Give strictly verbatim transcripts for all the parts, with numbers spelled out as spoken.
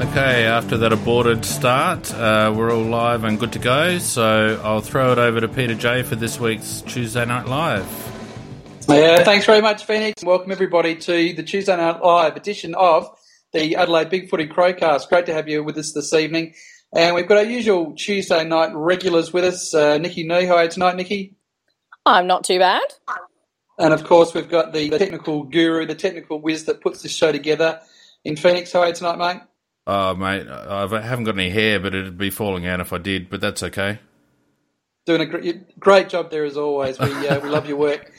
Okay, after that aborted start, uh, we're all live and good to go, so I'll throw it over to Peter J for this week's Tuesday Night Live. Yeah, thanks very much, Phoenix. Welcome, everybody, to the Tuesday Night Live edition of the Adelaide Bigfooty Crowcast. Great to have you with us this evening. And we've got our usual Tuesday night regulars with us, uh, Nikki Nui. How are you tonight, Nikki? I'm not too bad. And, of course, we've got the technical guru, the technical whiz that puts this show together in Phoenix. How are you tonight, mate? Oh, mate, I haven't got any hair, but it'd be falling out if I did, but that's okay. Doing a great job there, as always. We uh, we love your work.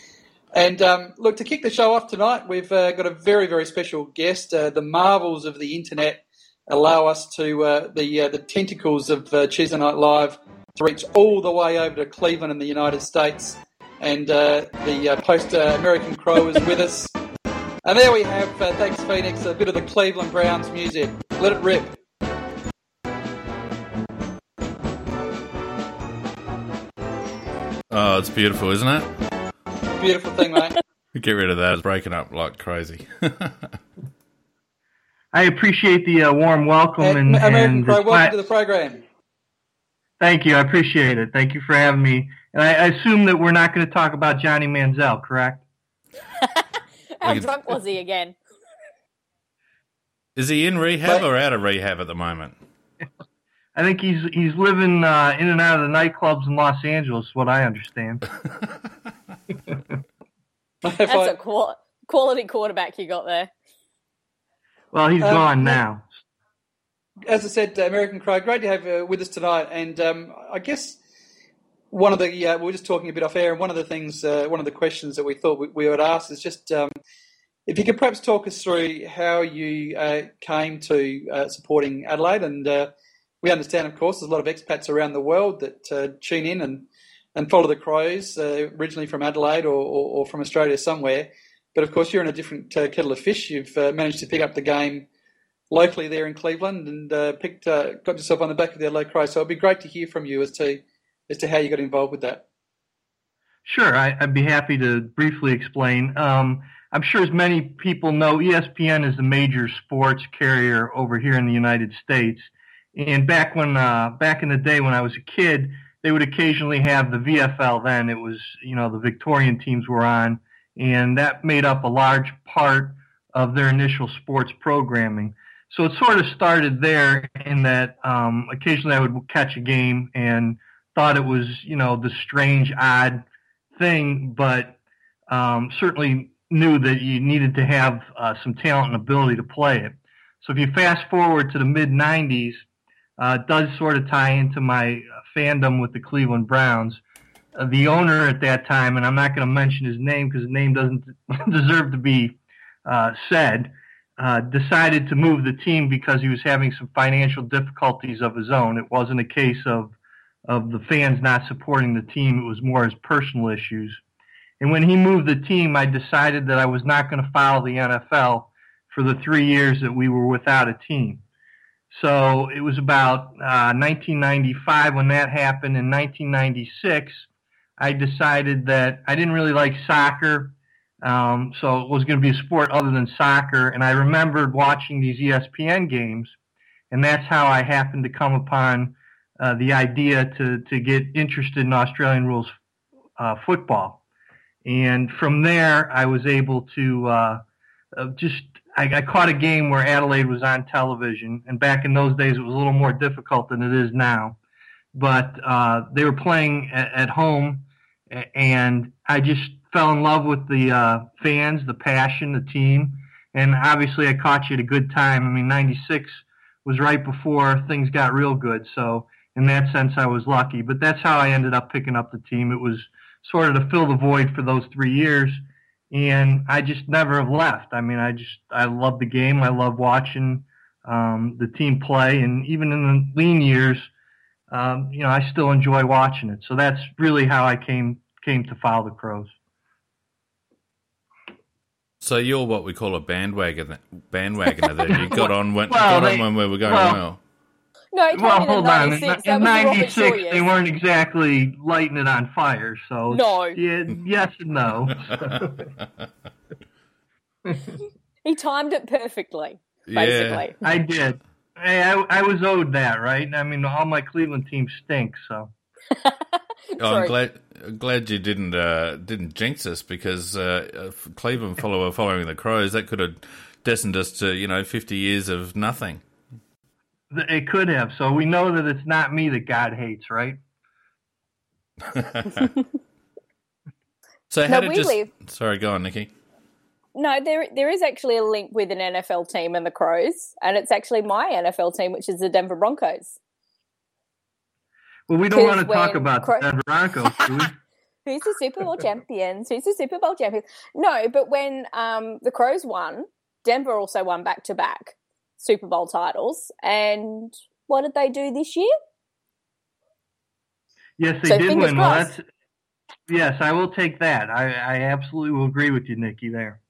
And, um, look, to kick the show off tonight, we've uh, got a very, very special guest. Uh, the marvels of the internet allow us to, uh, the uh, the tentacles of uh, Tuesday Night Live to reach all the way over to Cleveland in the United States. And uh, the uh, post uh, American Crow is with us. And there we have, uh, thanks Phoenix, a bit of the Cleveland Browns music. Let it rip. Oh, it's beautiful, isn't it? Beautiful thing, mate. Get rid of that. It's breaking up like crazy. I appreciate the uh, warm welcome. And, and American and Crow, welcome my... to the program. Thank you. I appreciate it. Thank you for having me. And I, I assume that we're not going to talk about Johnny Manziel, correct? How drunk was he again? Is he in rehab or out of rehab at the moment? I think he's he's living uh, in and out of the nightclubs in Los Angeles, what I understand. That's I, a qual- quality quarterback you got there. Well, he's um, gone now. As I said, uh, American Crow, great to have you uh, with us tonight. And um, I guess one of the uh, we were just talking a bit off air, and one of the things, uh, one of the questions that we thought we, we would ask is just um, if you could perhaps talk us through how you uh, came to uh, supporting Adelaide, and uh, we understand, of course, there's a lot of expats around the world that uh, tune in and, and follow the Crows, uh, originally from Adelaide or, or, or from Australia somewhere. But of course, you're in a different uh, kettle of fish. You've uh, managed to pick up the game locally there in Cleveland, and uh, picked uh, got yourself on the back of the Adelaide Crows. So it'd be great to hear from you as to. as to how you got involved with that. Sure, I, I'd be happy to briefly explain. Um, I'm sure as many people know, E S P N is the major sports carrier over here in the United States. And back when, uh, back in the day when I was a kid, they would occasionally have the V F L then. It was, you know, the Victorian teams were on, and that made up a large part of their initial sports programming. So it sort of started there in that um, occasionally I would catch a game and thought it was, you know, the strange, odd thing, but um, certainly knew that you needed to have uh, some talent and ability to play it. So if you fast forward to the mid nineties, uh, it does sort of tie into my fandom with the Cleveland Browns. Uh, the owner at that time, and I'm not going to mention his name because the name doesn't deserve to be uh, said, uh, decided to move the team because he was having some financial difficulties of his own. It wasn't a case of of the fans not supporting the team. It was more his personal issues. And when he moved the team, I decided that I was not going to follow the N F L for the three years that we were without a team. So it was about uh, nineteen ninety-five when that happened. In nineteen ninety-six, I decided that I didn't really like soccer, um, so it was going to be a sport other than soccer. And I remembered watching these E S P N games, and that's how I happened to come upon Uh, the idea to, to get interested in Australian rules uh, football. And from there, I was able to uh, just, I, I caught a game where Adelaide was on television. And back in those days, it was a little more difficult than it is now. But uh, they were playing at, at home, and I just fell in love with the uh, fans, the passion, the team. And obviously, I caught you at a good time. I mean, ninety-six was right before things got real good. So in that sense, I was lucky. But that's how I ended up picking up the team. It was sort of to fill the void for those three years, and I just never have left. I mean, I just I love the game. I love watching um, the team play, and even in the lean years, um, you know, I still enjoy watching it. So that's really how I came came to follow the Crows. So you're what we call a bandwagon, bandwagoner. That you got on when well, got they, on when we were going well. well. No, it came well, in hold ninety-six. On. In ninety-six, they years. weren't exactly lighting it on fire. So no. Yeah, yes and no. He timed it perfectly, basically. Yeah. I did. Hey, I, I was owed that, right? I mean, all my Cleveland teams stink, so. oh, I'm glad glad you didn't uh, didn't jinx us, because uh, a Cleveland follower following the Crows, that could have destined us to, you know, fifty years of nothing. It could have. So we know that it's not me that God hates, right? so how no, did we just... leave. Sorry, go on, Nikki. No, there there is actually a link with an N F L team and the Crows, and it's actually my N F L team, which is the Denver Broncos. Well, we don't want to talk about Cro- the Denver Broncos, do we? Who's the Super Bowl champions? Who's the Super Bowl champions? No, but when um, the Crows won, Denver also won back-to-back Super Bowl titles. And what did they do this year? Yes, they so did win. Well, that's, yes, I will take that. I, I absolutely will agree with you, Nikki, there.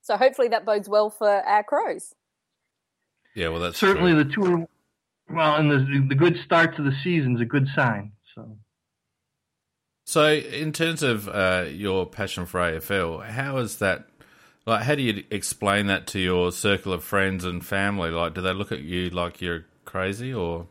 So hopefully that bodes well for our Crows. Yeah, well, that's certainly true. The two are, well, and the the good start to the season is a good sign. So, so in terms of uh, your passion for A F L, how is that? Like, how do you explain that to your circle of friends and family? Like, do they look at you like you're crazy, or?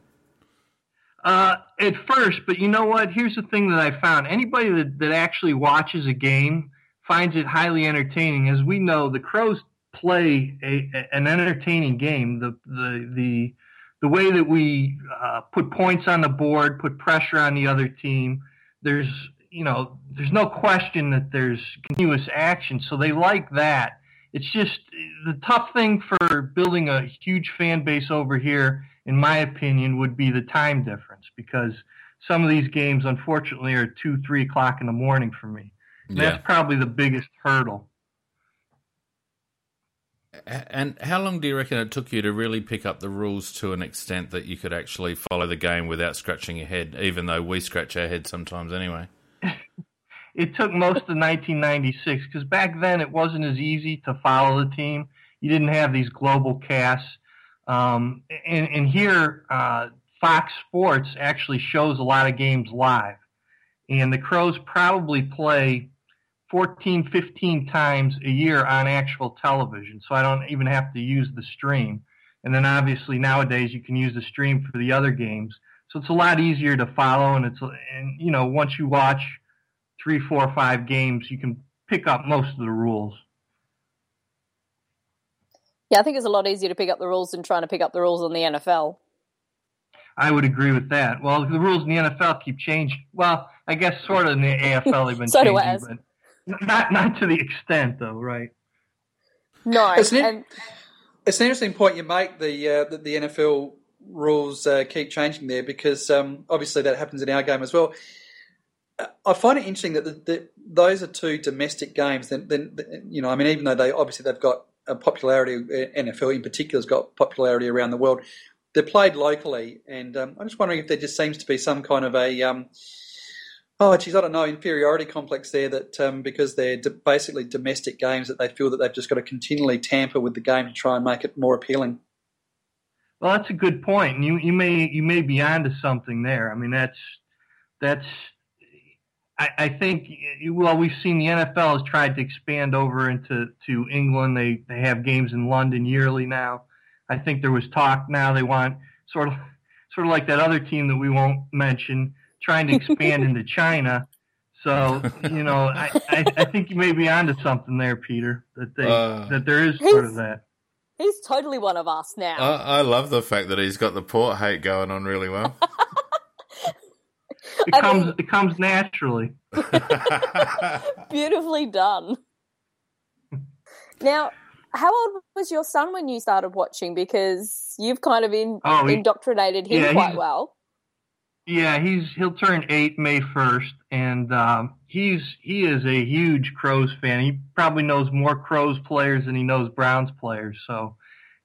Uh, at first, but you know what? Here's the thing that I found: anybody that, that actually watches a game finds it highly entertaining. As we know, the Crows play a, a, an entertaining game. The the the the way that we uh, put points on the board, put pressure on the other team. There's you know there's no question that there's continuous action. So they like that. It's just the tough thing for building a huge fan base over here, in my opinion, would be the time difference, because some of these games, unfortunately, are two, three o'clock in the morning for me. Yeah. That's probably the biggest hurdle. And how long do you reckon it took you to really pick up the rules to an extent that you could actually follow the game without scratching your head, even though we scratch our head sometimes anyway? It took most of nineteen ninety-six, because back then it wasn't as easy to follow the team. You didn't have these global casts. Um, and, and here, uh, Fox Sports actually shows a lot of games live. And the Crows probably play fourteen, fifteen times a year on actual television, so I don't even have to use the stream. And then obviously nowadays you can use the stream for the other games, so it's a lot easier to follow. And it's and you know once you watch three, four, five games, you can pick up most of the rules. Yeah, I think it's a lot easier to pick up the rules than trying to pick up the rules on the N F L. I would agree with that. Well, the rules in the N F L keep changing. Well, I guess sort of in the A F L they've been so changing, but not not to the extent, though, right? No. It's an, and... it's an interesting point you make, the uh, that the N F L rules uh, keep changing there, because um, obviously that happens in our game as well. I find it interesting that the, the, those are two domestic games. Then, then, you know, I mean, even though they obviously they've got a popularity, N F L in particular has got popularity around the world. They're played locally, and um, I'm just wondering if there just seems to be some kind of a, um, oh, geez, I don't know, inferiority complex there that um, because they're d- basically domestic games that they feel that they've just got to continually tamper with the game to try and make it more appealing. Well, that's a good point. You you may you may be onto something there. I mean, that's that's I, I think well, we've seen the N F L has tried to expand over into to England. They they have games in London yearly now. I think there was talk now they want sort of sort of like that other team that we won't mention, trying to expand into China. So, you know, I, I, I think you may be onto something there, Peter, that they uh, that there is sort of that. He's totally one of us now. I, I love the fact that he's got the port hate going on really well. it I comes mean, it comes naturally. Beautifully done. Now, how old was your son when you started watching? Because you've kind of in, oh, he, indoctrinated him yeah, quite well. Yeah, he's he'll turn eight May first, and um, he's he is a huge Crows fan. He probably knows more Crows players than he knows Browns players. So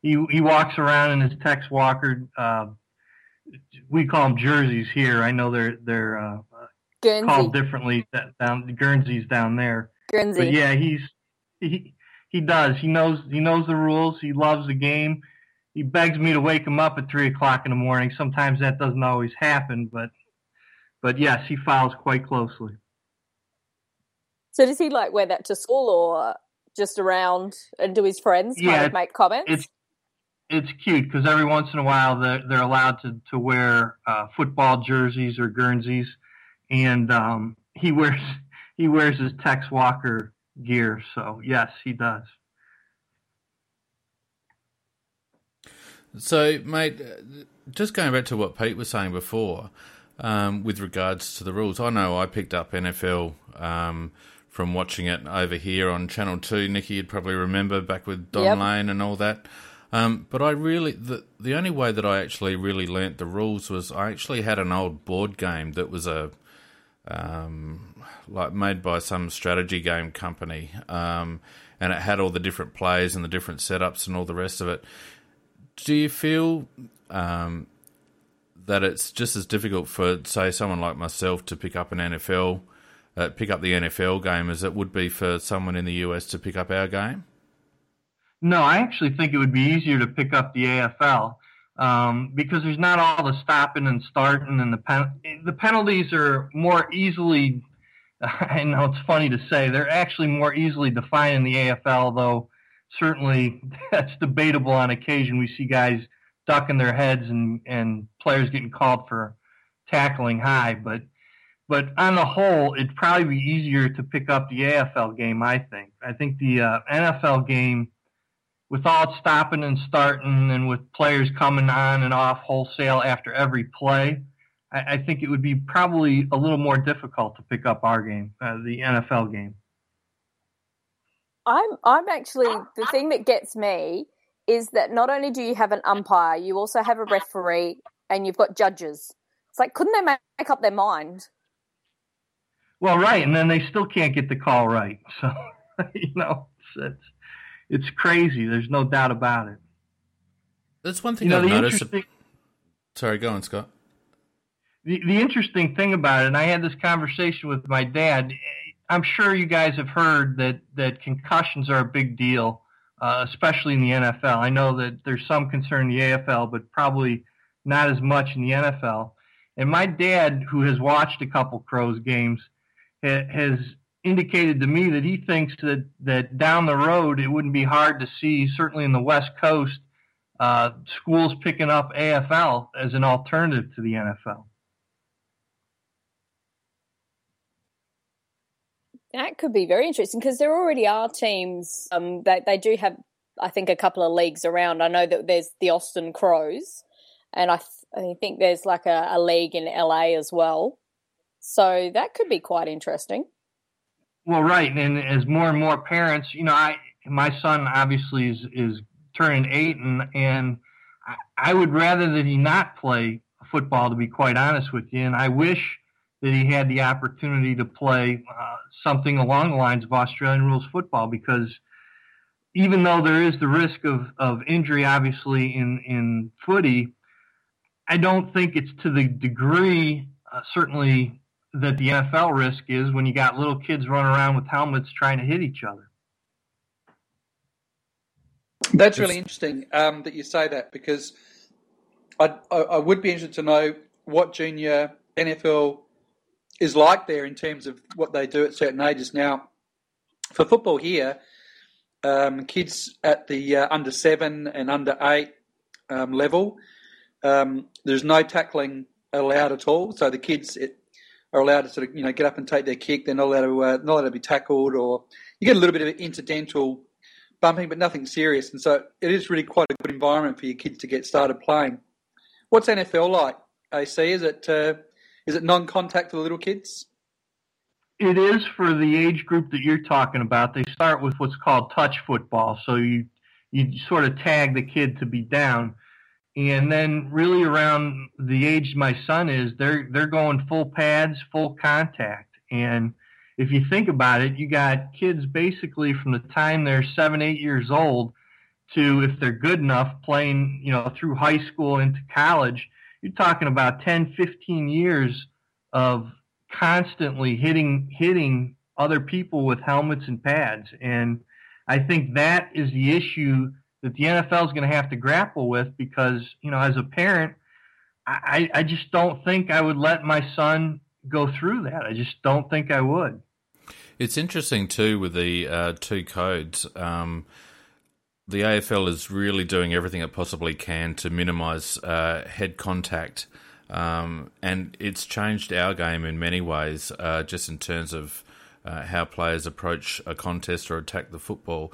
he he walks around in his Tex Walker. Uh, we call them jerseys here. I know they're they're uh, called differently down Guernseys down there. Guernsey, but yeah, he's he. He does. He knows. He knows the rules. He loves the game. He begs me to wake him up at three o'clock in the morning. Sometimes that doesn't always happen, but but yes, he follows quite closely. So does he like wear that to school or just around and do his friends yeah, kind of make comments? It's it's cute because every once in a while they're, they're allowed to, to wear uh, football jerseys or Guernseys, and um, he wears he wears his Tex Walker gear. So yes, he does. So, mate, just going back to what Pete was saying before, um, with regards to the rules, I know I picked up N F L um, from watching it over here on Channel two. Nikki, you'd probably remember back with Don yep. Lane and all that. Um, but I really, the, the only way that I actually really learnt the rules was I actually had an old board game that was a, um, like made by some strategy game company. Um, and it had all the different plays and the different setups and all the rest of it. Do you feel um, that it's just as difficult for, say, someone like myself to pick up an N F L, uh, pick up the N F L game as it would be for someone in the U S to pick up our game? No, I actually think it would be easier to pick up the A F L um, because there's not all the stopping and starting, and the pen- the penalties are more easily. I know it's funny to say they're actually more easily defined in the A F L, though. Certainly, that's debatable on occasion. We see guys ducking their heads and, and players getting called for tackling high. But but on the whole, it'd probably be easier to pick up the A F L game, I think. I think the uh, N F L game, with all it stopping and starting and with players coming on and off wholesale after every play, I, I think it would be probably a little more difficult to pick up our game, uh, the N F L game. I'm I'm actually, the thing that gets me is that not only do you have an umpire, you also have a referee and you've got judges. It's like, couldn't they make up their mind? Well, right, and then they still can't get the call right. So, you know, it's it's, it's crazy. There's no doubt about it. That's one thing you know, I've noticed. Interesting... Sorry, go on, Scott. The, the interesting thing about it, and I had this conversation with my dad. I'm sure you guys have heard that, that concussions are a big deal, uh, especially in the N F L. I know that there's some concern in the A F L, but probably not as much in the N F L. And my dad, who has watched a couple Crows games, ha- has indicated to me that he thinks that, that down the road it wouldn't be hard to see, certainly in the West Coast, uh, schools picking up A F L as an alternative to the N F L. That could be very interesting because there already are teams um, that they do have, I think, a couple of leagues around. I know that there's the Austin Crows, and I, th- I think there's like a, a league in L A as well. So that could be quite interesting. Well, right, and as more and more parents, you know, I my son obviously is, is turning eight, and, and I would rather that he not play football, to be quite honest with you, and I wish that he had the opportunity to play uh, something along the lines of Australian rules football, because even though there is the risk of, of injury, obviously, in, in footy, I don't think it's to the degree, uh, certainly, that the N F L risk is when you got little kids running around with helmets trying to hit each other. That's really interesting um, that you say that, because I, I, I would be interested to know what junior N F L is like there in terms of what they do at certain ages. Now, for football here, um, kids at the uh, under seven and under eight um, level, um, there's no tackling allowed at all. So the kids it, are allowed to sort of, you know, get up and take their kick. They're not allowed to uh, not allowed to be tackled, or you get a little bit of incidental bumping, but nothing serious. And so it is really quite a good environment for your kids to get started playing. What's N F L like, A C? Is it uh, Is it non-contact for the little kids? It is for the age group that you're talking about. They start with what's called touch football. So you you sort of tag the kid to be down. And then really around the age my son is, they're they're going full pads, full contact. And if you think about it, you got kids basically from the time they're seven, eight years old to, if they're good enough, playing, you know, through high school into college. You're talking about ten, fifteen years of constantly hitting hitting other people with helmets and pads. And I think that is the issue that the N F L is going to have to grapple with, because, you know, as a parent, I, I just don't think I would let my son go through that. I just don't think I would. It's interesting, too, with the uh, two codes. Um, the A F L is really doing everything it possibly can to minimise uh, head contact, um, and it's changed our game in many ways, uh, just in terms of uh, how players approach a contest or attack the football.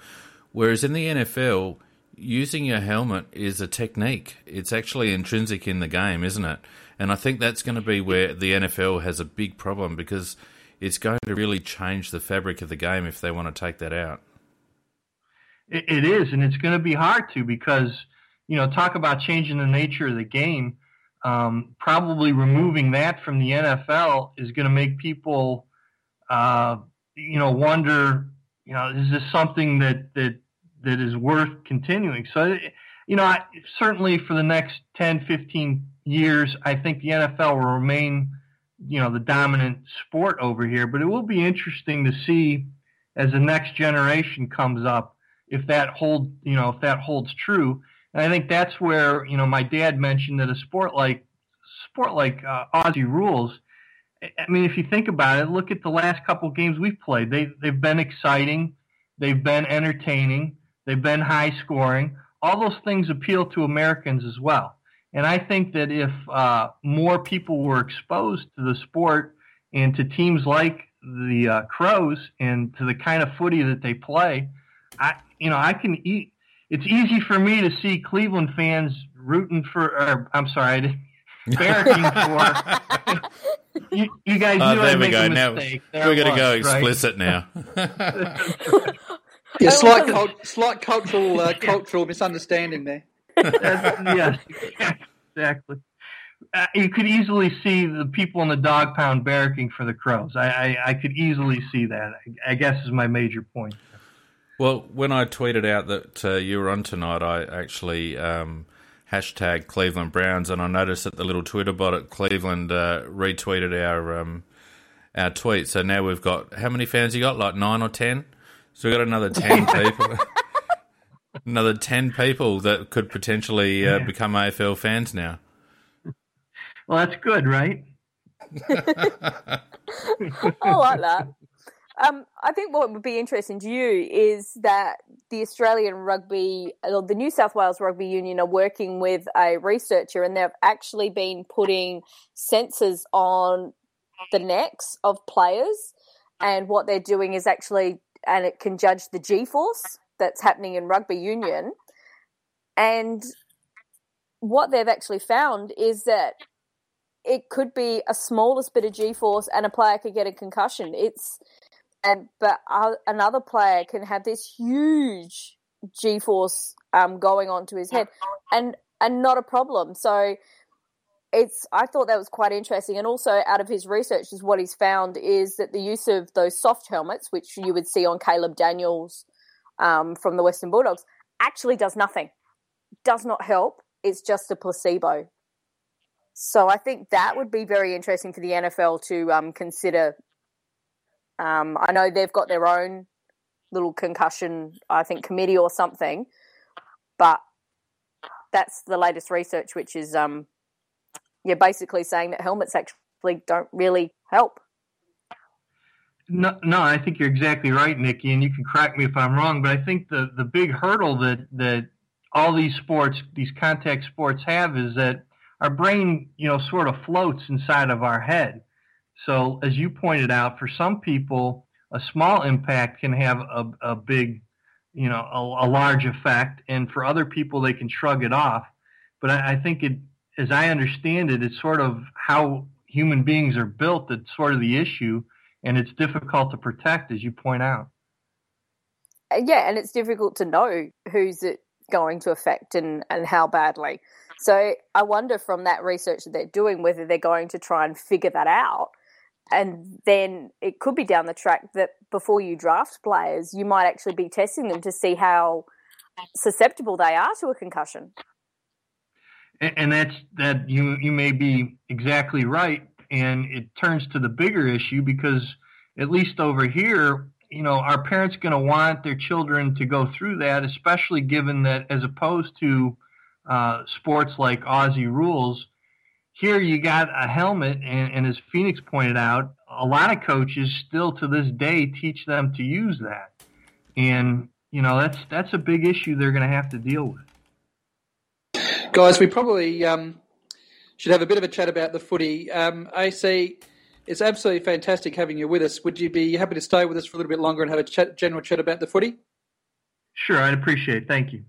Whereas in the N F L, using your helmet is a technique. It's actually intrinsic in the game, isn't it? And I think that's going to be where the N F L has a big problem, because it's going to really change the fabric of the game if they want to take that out. It is, and it's going to be hard to, because, you know, talk about changing the nature of the game. Um, probably removing that from the N F L is going to make people, uh, you know, wonder, you know, is this something that that that is worth continuing? So, you know, I, certainly for the next ten, fifteen years, I think the N F L will remain, you know, the dominant sport over here. But it will be interesting to see as the next generation comes up, if that hold, you know, if that holds true. And I think that's where, you know, my dad mentioned that a sport like sport like uh, Aussie rules. I mean, if you think about it, look at the last couple of games we've played. They they've been exciting, they've been entertaining, they've been high scoring. All those things appeal to Americans as well. And I think that if uh, more people were exposed to the sport and to teams like the uh, Crows and to the kind of footy that they play, I, you know, I can eat. It's easy for me to see Cleveland fans rooting for, or I'm sorry, barracking for. You, you guys knew oh, I made a mistake. Now, there we're going to go explicit right? now. yeah, slight, cult, slight cultural, uh, cultural misunderstanding there. Yes, exactly. Uh, you could easily see the people in the dog pound barracking for the Crows. I, I, I could easily see that, I, I guess, is my major point. Well, when I tweeted out that uh, you were on tonight, I actually um, hashtagged Cleveland Browns, and I noticed that the little Twitter bot at Cleveland uh, retweeted our um, our tweet. So now we've got, how many fans you got? Like nine or ten? So we've got another ten people. Another ten people that could potentially uh, yeah. become A F L fans now. Well, that's good, right? I like that. Um, I think what would be interesting to you is that the Australian Rugby, or the New South Wales Rugby Union, are working with a researcher, and they've actually been putting sensors on the necks of players, and what they're doing is actually, and it can judge the G-force that's happening in rugby union, and what they've actually found is that it could be a smallest bit of G-force and a player could get a concussion. It's And, but another player can have this huge G-force um, going onto his head, and and not a problem. So it's I thought that was quite interesting. And also out of his research is what he's found is that the use of those soft helmets, which you would see on Caleb Daniels um, from the Western Bulldogs, actually does nothing, does not help. It's just a placebo. So I think that would be very interesting for the N F L to um, consider. Um, I know they've got their own little concussion, I think, committee or something, but that's the latest research, which is um, yeah, basically saying that helmets actually don't really help. No, no, I think you're exactly right, Nikki, and you can correct me if I'm wrong, but I think the, the big hurdle that, that all these sports, these contact sports have is that our brain, you know, sort of floats inside of our head. So as you pointed out, for some people, a small impact can have a, a big, you know, a, a large effect. And for other people, they can shrug it off. But I, I think it, as I understand it, it's sort of how human beings are built that's sort of the issue. And it's difficult to protect, as you point out. Yeah, and it's difficult to know who's it going to affect and, and how badly. So I wonder from that research that they're doing whether they're going to try and figure that out. And then it could be down the track that before you draft players, you might actually be testing them to see how susceptible they are to a concussion. And, and that's that you, you may be exactly right. And it turns to the bigger issue because at least over here, you know, are parents going to want their children to go through that, especially given that as opposed to uh, sports like Aussie rules, here you got a helmet, and, and as Phoenix pointed out, a lot of coaches still to this day teach them to use that. And you know, that's that's a big issue they're going to have to deal with. Guys, we probably um, should have a bit of a chat about the footy. Um, A C, it's absolutely fantastic having you with us. Would you be happy to stay with us for a little bit longer and have a chat, general chat about the footy? Sure, I'd appreciate it. Thank you.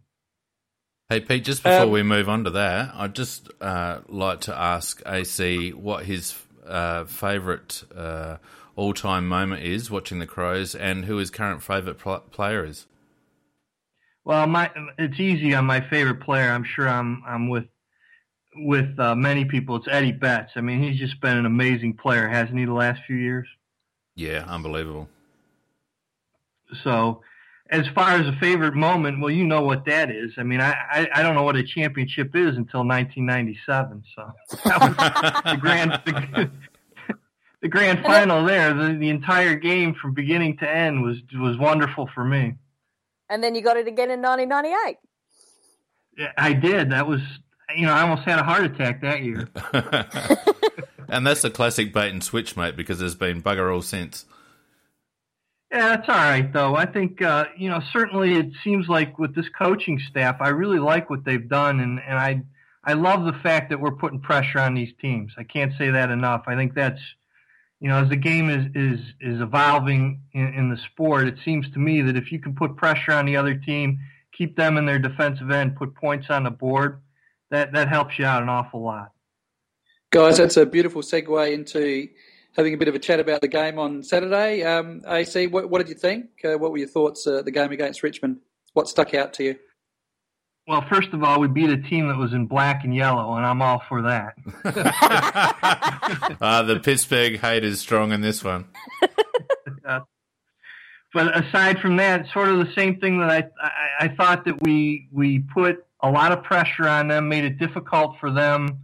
Hey, Pete, just before um, we move on to that, I'd just uh, like to ask A C what his uh, favourite uh, all-time moment is watching the Crows and who his current favourite pl- player is. Well, my it's easy on my favourite player. I'm sure I'm I'm with with uh, many people. It's Eddie Betts. I mean, he's just been an amazing player, hasn't he, the last few years? Yeah, unbelievable. So... as far as a favorite moment, well, you know what that is. I mean, I, I, I don't know what a championship is until nineteen ninety-seven. So that was the grand the, the grand final there. The, the entire game from beginning to end was was wonderful for me. And then you got it again in nineteen ninety-eight. Yeah, I did. That was, you know, I almost had a heart attack that year. And that's a classic bait and switch, mate, because there's been bugger all since. Yeah, that's all right, though. I think, uh, you know, certainly it seems like with this coaching staff, I really like what they've done, and, and I I love the fact that we're putting pressure on these teams. I can't say that enough. I think that's, you know, as the game is is, is evolving in, in the sport, it seems to me that if you can put pressure on the other team, keep them in their defensive end, put points on the board, that, that helps you out an awful lot. Guys, that's a beautiful segue into having a bit of a chat about the game on Saturday. Um, A C, what, what did you think? Uh, what were your thoughts uh, the game against Richmond? What stuck out to you? Well, first of all, we beat a team that was in black and yellow, and I'm all for that. uh, the Pittsburgh hate is strong in this one. uh, but aside from that, sort of the same thing that I, I, I thought that we we put a lot of pressure on them, made it difficult for them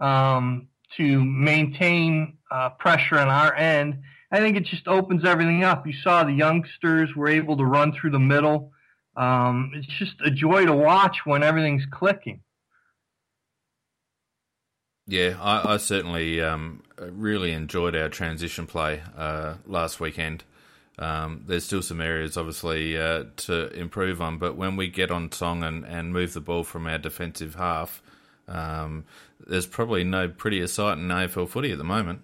um, to maintain Uh, pressure on our end. I think it just opens everything up. You saw the youngsters were able to run through the middle. Um, it's just a joy to watch when everything's clicking. Yeah, I, I certainly um, really enjoyed our transition play uh, last weekend. Um, there's still some areas, obviously, uh, to improve on, but when we get on song and, and move the ball from our defensive half, um, there's probably no prettier sight in A F L footy at the moment.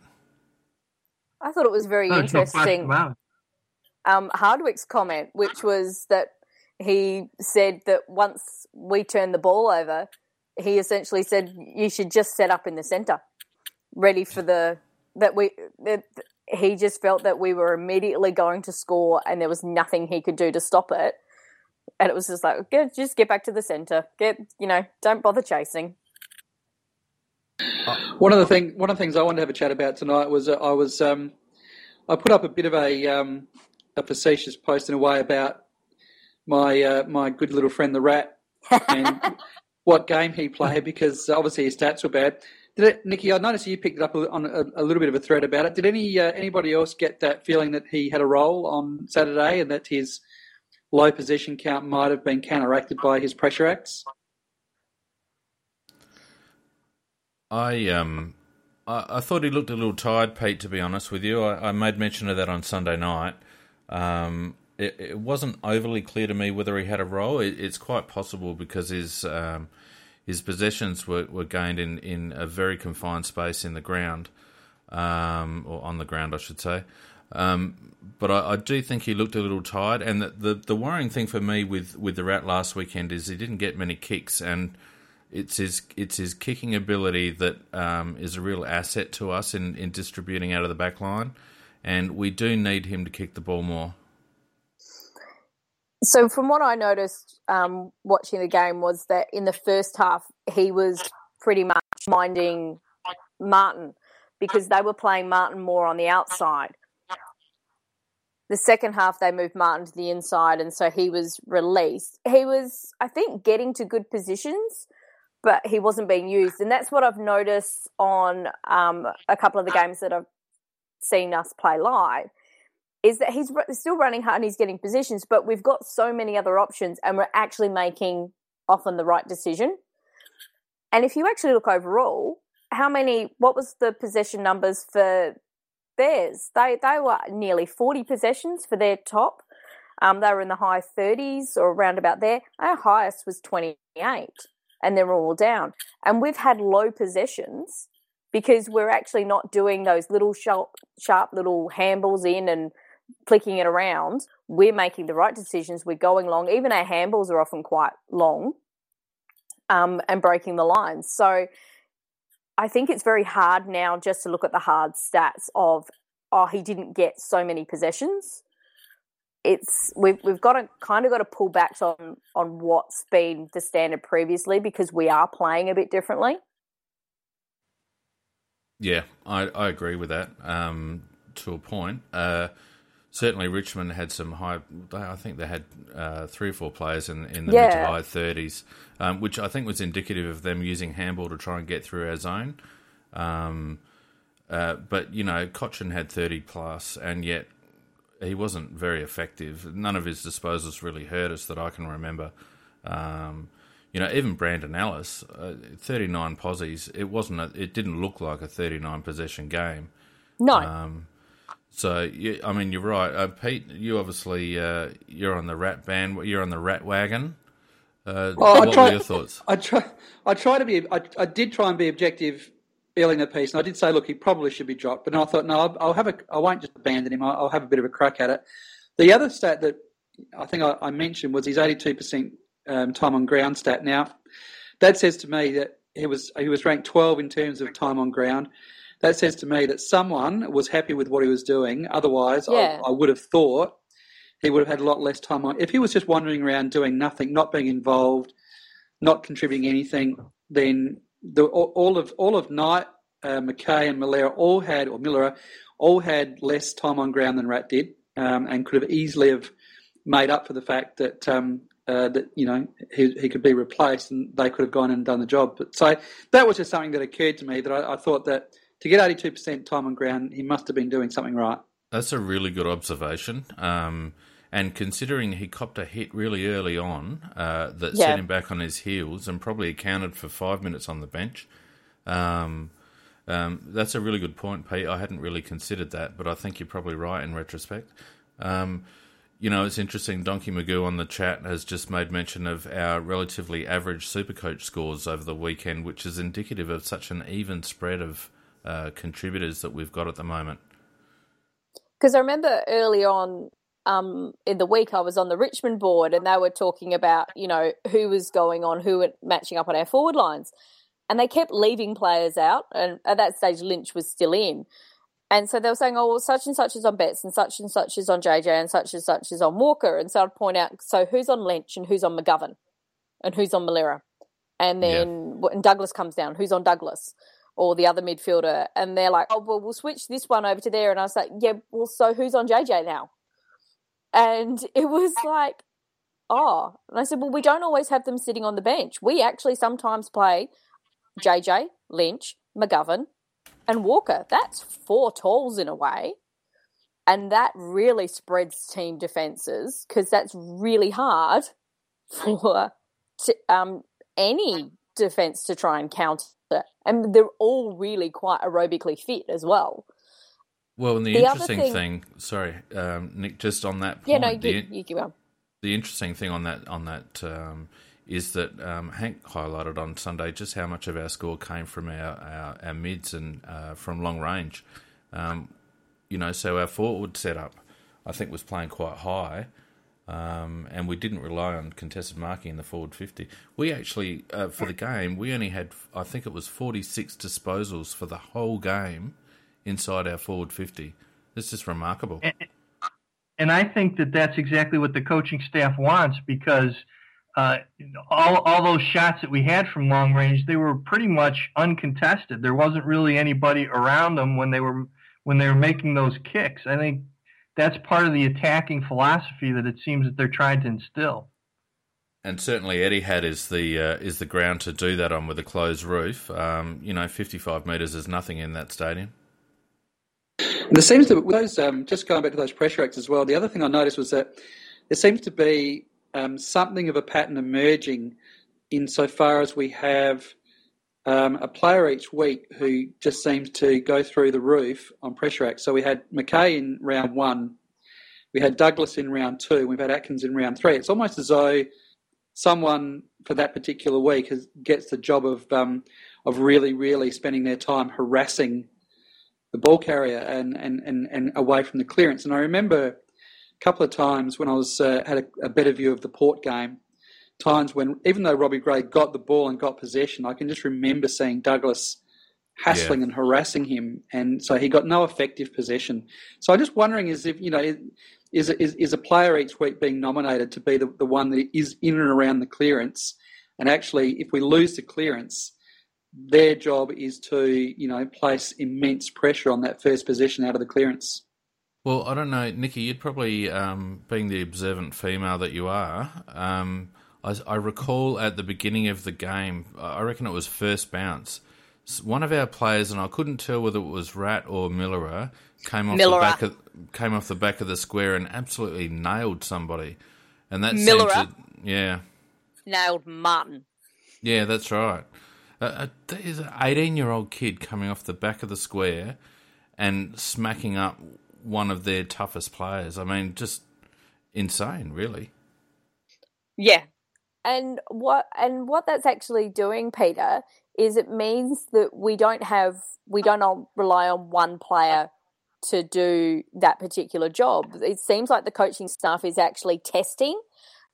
I thought it was very no, interesting, no um, Hardwick's comment, which was that he said that once we turn the ball over, he essentially said you should just set up in the centre, ready for the that we. That he just felt that we were immediately going to score, and there was nothing he could do to stop it. And it was just like, just get back to the centre, get you know, don't bother chasing. One of the thing, one of the things I wanted to have a chat about tonight was uh, I was um, I put up a bit of a um, a facetious post in a way about my uh, my good little friend the Rat and what game he played because obviously his stats were bad. Did it, Nikki? I noticed you picked it up on a, a little bit of a thread about it. Did any uh, anybody else get that feeling that he had a role on Saturday and that his low possession count might have been counteracted by his pressure acts? I um, I, I thought he looked a little tired, Pete, to be honest with you. I, I made mention of that on Sunday night. Um, it, it wasn't overly clear to me whether he had a role. It, it's quite possible because his um, his possessions were, were gained in, in a very confined space in the ground, um, or on the ground, I should say. Um, but I, I do think he looked a little tired. And the, the, the worrying thing for me with, with the Rat last weekend is he didn't get many kicks and... It's his it's his kicking ability that um, is a real asset to us in, in distributing out of the back line, and we do need him to kick the ball more. So from what I noticed um, watching the game was that in the first half he was pretty much minding Martin because they were playing Martin more on the outside. The second half, they moved Martin to the inside, and so he was released. He was, I think, getting to good positions, but he wasn't being used. And that's what I've noticed on um, a couple of the games that I've seen us play live is that he's still running hard and he's getting positions, but we've got so many other options and we're actually making often the right decision. And if you actually look overall, how many, what was the possession numbers for theirs? They, they were nearly forty possessions for their top. Um, they were in the high thirties or around about there. Our highest was twenty-eight, and they're all down. And we've had low possessions because we're actually not doing those little sharp, sharp little handballs in and flicking it around. We're making the right decisions. We're going long. Even our handballs are often quite long, um, and breaking the lines. So I think it's very hard now just to look at the hard stats of, oh, he didn't get so many possessions. It's we've we've got to kind of got to pull back on on what's been the standard previously, because we are playing a bit differently. Yeah, I, I agree with that um, to a point. Uh, certainly, Richmond had some high. I think they had uh, three or four players in, in the yeah. mid to high thirties, um, which I think was indicative of them using handball to try and get through our zone. Um, uh, but you know, Cochin had thirty plus, and yet he wasn't very effective. None of his disposals really hurt us that I can remember. Um, you know, even Brandon Ellis, uh, thirty-nine posies. It wasn't. A, it didn't look like a thirty-nine possession game. No. Um, so you, I mean, you're right, uh, Pete. You obviously uh, you're on the rat band. You're on the rat wagon. Uh, well, what I try, were your thoughts? I try. I try to be. I, I did try and be objective. Early in the piece, and I did say, look, he probably should be dropped. But then I thought, no, I'll, I'll have a, I won't just abandon him. I'll, I'll have a bit of a crack at it. The other stat that I think I, I mentioned was his eighty-two percent um, time on ground stat. Now, that says to me that he was he was ranked twelve in terms of time on ground. That says to me that someone was happy with what he was doing. Otherwise, yeah. I, I would have thought he would have had a lot less time on. If he was just wandering around doing nothing, not being involved, not contributing anything, then. The, all of all of Knight, uh, McKay, and Miller all had, or Miller, all had less time on ground than Rat did, um, and could have easily have made up for the fact that um, uh, that you know he, he could be replaced, and they could have gone and done the job. But so that was just something that occurred to me that I, I thought that to get eighty-two percent time on ground, he must have been doing something right. That's a really good observation, um, and considering he copped a hit really early on uh, that yeah. set him back on his heels and probably accounted for five minutes on the bench, um, um, that's a really good point, Pete. I hadn't really considered that, but I think you're probably right in retrospect. Um, you know, it's interesting, Donkey Magoo on the chat has just made mention of our relatively average Supercoach scores over the weekend, which is indicative of such an even spread of uh, contributors that we've got at the moment. Because I remember early on, Um, in the week I was on the Richmond board and they were talking about, you know, who was going on, who were matching up on our forward lines. And they kept leaving players out. And at that stage, Lynch was still in. And so they were saying, oh, well, such and such is on Betts and such and such is on J J and such and such is on Walker. And so I'd point out, so who's on Lynch and who's on McGovern and who's on Malera? And then yeah. and Douglas comes down. Who's on Douglas? Or the other midfielder. And they're like, oh, well, we'll switch this one over to there. And I was like, yeah, well, so who's on J J now? And it was like, oh. And I said, well, we don't always have them sitting on the bench. We actually sometimes play J J, Lynch, McGovern, and Walker. That's four talls in a way. And that really spreads team defences because that's really hard for to, um, any defence to try and counter. And they're all really quite aerobically fit as well. Well, and the, the interesting thing, thing, sorry, um, Nick, just on that point, yeah, no, you, the, you keep on. The interesting thing on that on that um, is that um, Hank highlighted on Sunday just how much of our score came from our, our, our mids and uh, from long range. Um, you know, so our forward setup, I think, was playing quite high, um, and we didn't rely on contested marking in the forward fifty. We actually, uh, for the game, we only had, I think it was forty-six disposals for the whole game inside our forward fifty. It's just remarkable. And, and I think that that's exactly what the coaching staff wants, because uh, all all those shots that we had from long range, they were pretty much uncontested. There wasn't really anybody around them when they were when they were making those kicks. I think that's part of the attacking philosophy that it seems that they're trying to instill. And certainly Eddie had is the uh, is the ground to do that on with a closed roof. Um, you know, fifty-five metres is nothing in that stadium. There seems to be those, um, just going back to those pressure acts as well, the other thing I noticed was that there seems to be um, something of a pattern emerging insofar as we have um, a player each week who just seems to go through the roof on pressure acts. So we had McKay in round one We had Douglas in round two. We've had Atkins in round three. It's almost as though someone for that particular week has, gets the job of um, of really, really spending their time harassing the ball carrier and, and, and, and away from the clearance. And I remember a couple of times when I was uh, had a, a better view of the Port game, times when even though Robbie Gray got the ball and got possession, I can just remember seeing Douglas hassling yeah. and harassing him, and so he got no effective possession. So I'm just wondering is if, you know, is is is a player each week being nominated to be the, the one that is in and around the clearance, and actually if we lose the clearance, their job is to, you know, place immense pressure on that first possession out of the clearance. Well, I don't know, Nikki, you'd probably, um, being the observant female that you are, um, I, I recall at the beginning of the game, I reckon it was first bounce, one of our players, and I couldn't tell whether it was Rat or Miller, came off Miller. the back of, came off the back of the square and absolutely nailed somebody, and that Miller seemed to, yeah, nailed Martin. Yeah, that's right. Uh, there's an eighteen-year-old kid coming off the back of the square and smacking up one of their toughest players. I mean, just insane, really. Yeah, and what and what that's actually doing, Peter, is it means that we don't have we don't rely on one player to do that particular job. It seems like the coaching staff is actually testing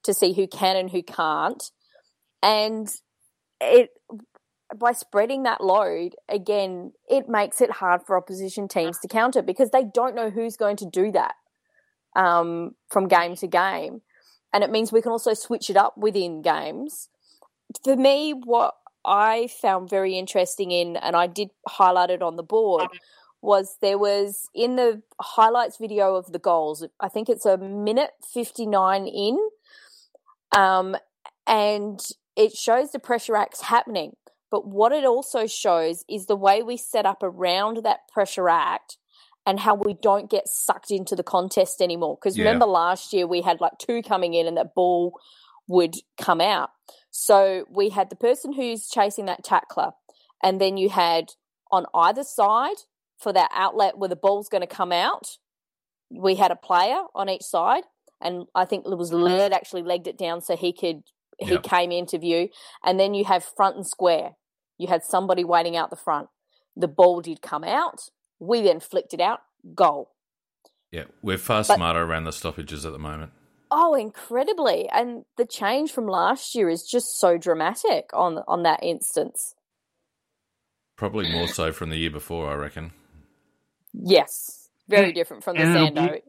to see who can and who can't, and it by spreading that load again, it makes it hard for opposition teams to counter because they don't know who's going to do that um, from game to game, and it means we can also switch it up within games. For me, what I found very interesting in, and I did highlight it on the board, was there was in the highlights video of the goals, I think it's a minute fifty-nine in, um, and it shows the pressure acts happening. But what it also shows is the way we set up around that pressure act and how we don't get sucked into the contest anymore. Because yeah. remember last year we had like two coming in and that ball would come out. So we had the person who's chasing that tackler, and then you had on either side for that outlet where the ball's going to come out, we had a player on each side, and I think it was Laird actually legged it down so he could he yep. came into view. And then you have front and square. You had somebody waiting out the front. The ball did come out. We then flicked it out. Goal. Yeah, we're far but- smarter around the stoppages at the moment. Oh, incredibly. And the change from last year is just so dramatic on on that instance. Probably more so from the year before, I reckon. Yes. Very and, different from the Sando.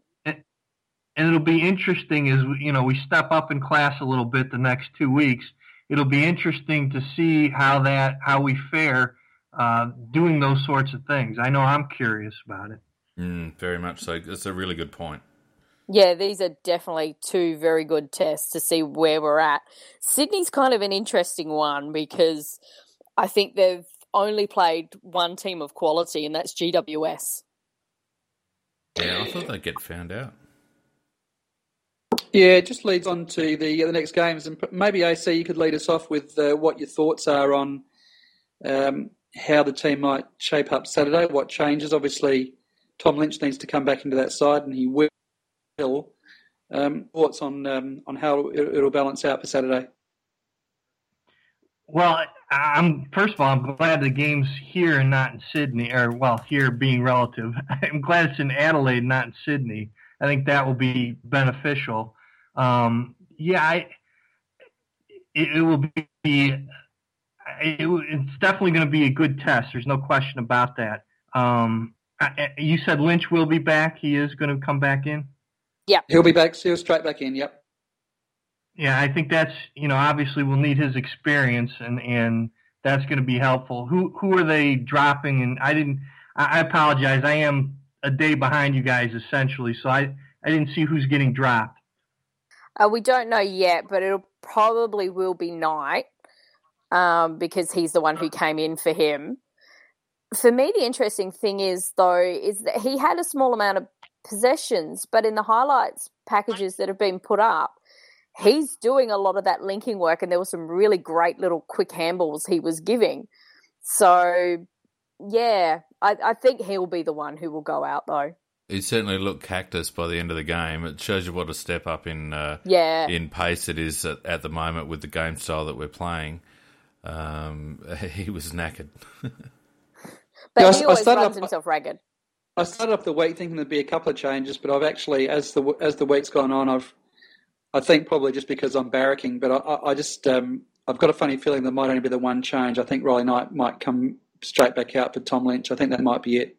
And it'll be interesting as, you know, we step up in class a little bit the next two weeks. It'll be interesting to see how that how we fare uh, doing those sorts of things. I know I'm curious about it. Mm, very much so. That's a really good point. Yeah, these are definitely two very good tests to see where we're at. Sydney's kind of an interesting one because I think they've only played one team of quality, and that's G W S. Yeah, I thought they'd get found out. Yeah, it just leads on to the the next games, and maybe A C you could lead us off with uh, what your thoughts are on um, how the team might shape up Saturday. What changes? Obviously, Tom Lynch needs to come back into that side, and he will. Um, thoughts on um, on how it'll balance out for Saturday? Well, I'm first of all, I'm glad the game's here and not in Sydney, or well, here being relative. I'm glad it's in Adelaide, not in Sydney. I think that will be beneficial. Um, yeah, I, it, it will be. It, it's definitely going to be a good test. There's no question about that. Um, I, you said Lynch will be back. He is going to come back in. Yeah, he'll be back. He'll straight back in. Yep. Yeah, I think that's, you know, obviously we'll need his experience, and, and that's going to be helpful. Who who are they dropping? And I didn't. I, I apologize. I am a day behind you guys essentially, so I, I didn't see who's getting dropped. Uh, we don't know yet, but it'll probably will be Knight um, because he's the one who came in for him. For me, the interesting thing is though is that he had a small amount of possessions, but in the highlights packages that have been put up, he's doing a lot of that linking work, and there were some really great little quick handballs he was giving. So, yeah, I, I think he'll be the one who will go out, though. He certainly looked cactus by the end of the game. It shows you what a step up in uh, yeah. in pace it is at, at the moment with the game style that we're playing. Um, he was knackered. But yeah, he I, always I runs up, himself ragged. I started up the week thinking there'd be a couple of changes, but I've actually, as the as the week's gone on, I've I think probably just because I'm barracking, but I, I just um, I've got a funny feeling there might only be the one change. I think Riley Knight might come straight back out for Tom Lynch. I think that might be it.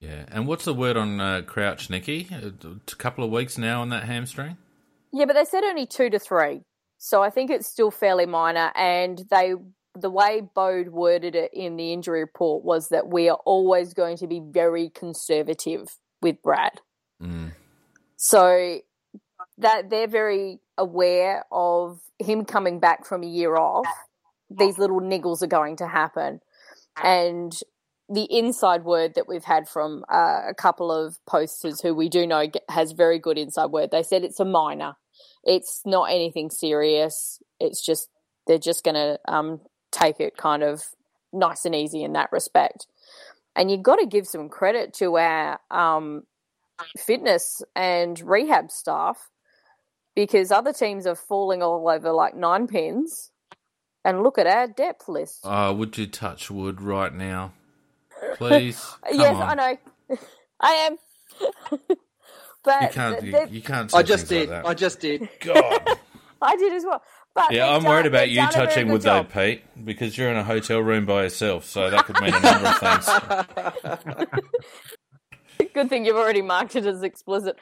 Yeah, and what's the word on uh, Crouch, Nikki? A, a couple of weeks now on that hamstring? Yeah, but they said only two to three. So I think it's still fairly minor. And they, the way Bode worded it in the injury report was that we are always going to be very conservative with Brad. Mm. So that they're very aware of him coming back from a year off. These little niggles are going to happen. And the inside word that we've had from uh, a couple of posters who we do know has very good inside word, they said it's a minor. It's not anything serious. It's just they're just going to um, take it kind of nice and easy in that respect. And you've got to give some credit to our um, fitness and rehab staff, because other teams are falling all over like nine pins. And look at our depth list. Oh, would you touch wood right now? Please. Yes, on. I know. I am. But you can't. You, you can't. Say I just did. Like that. I just did. God. I did as well. But yeah, I'm done, worried about you touching wood though, Pete, because you're in a hotel room by yourself, so that could mean a number of things. Good thing you've already marked it as explicit.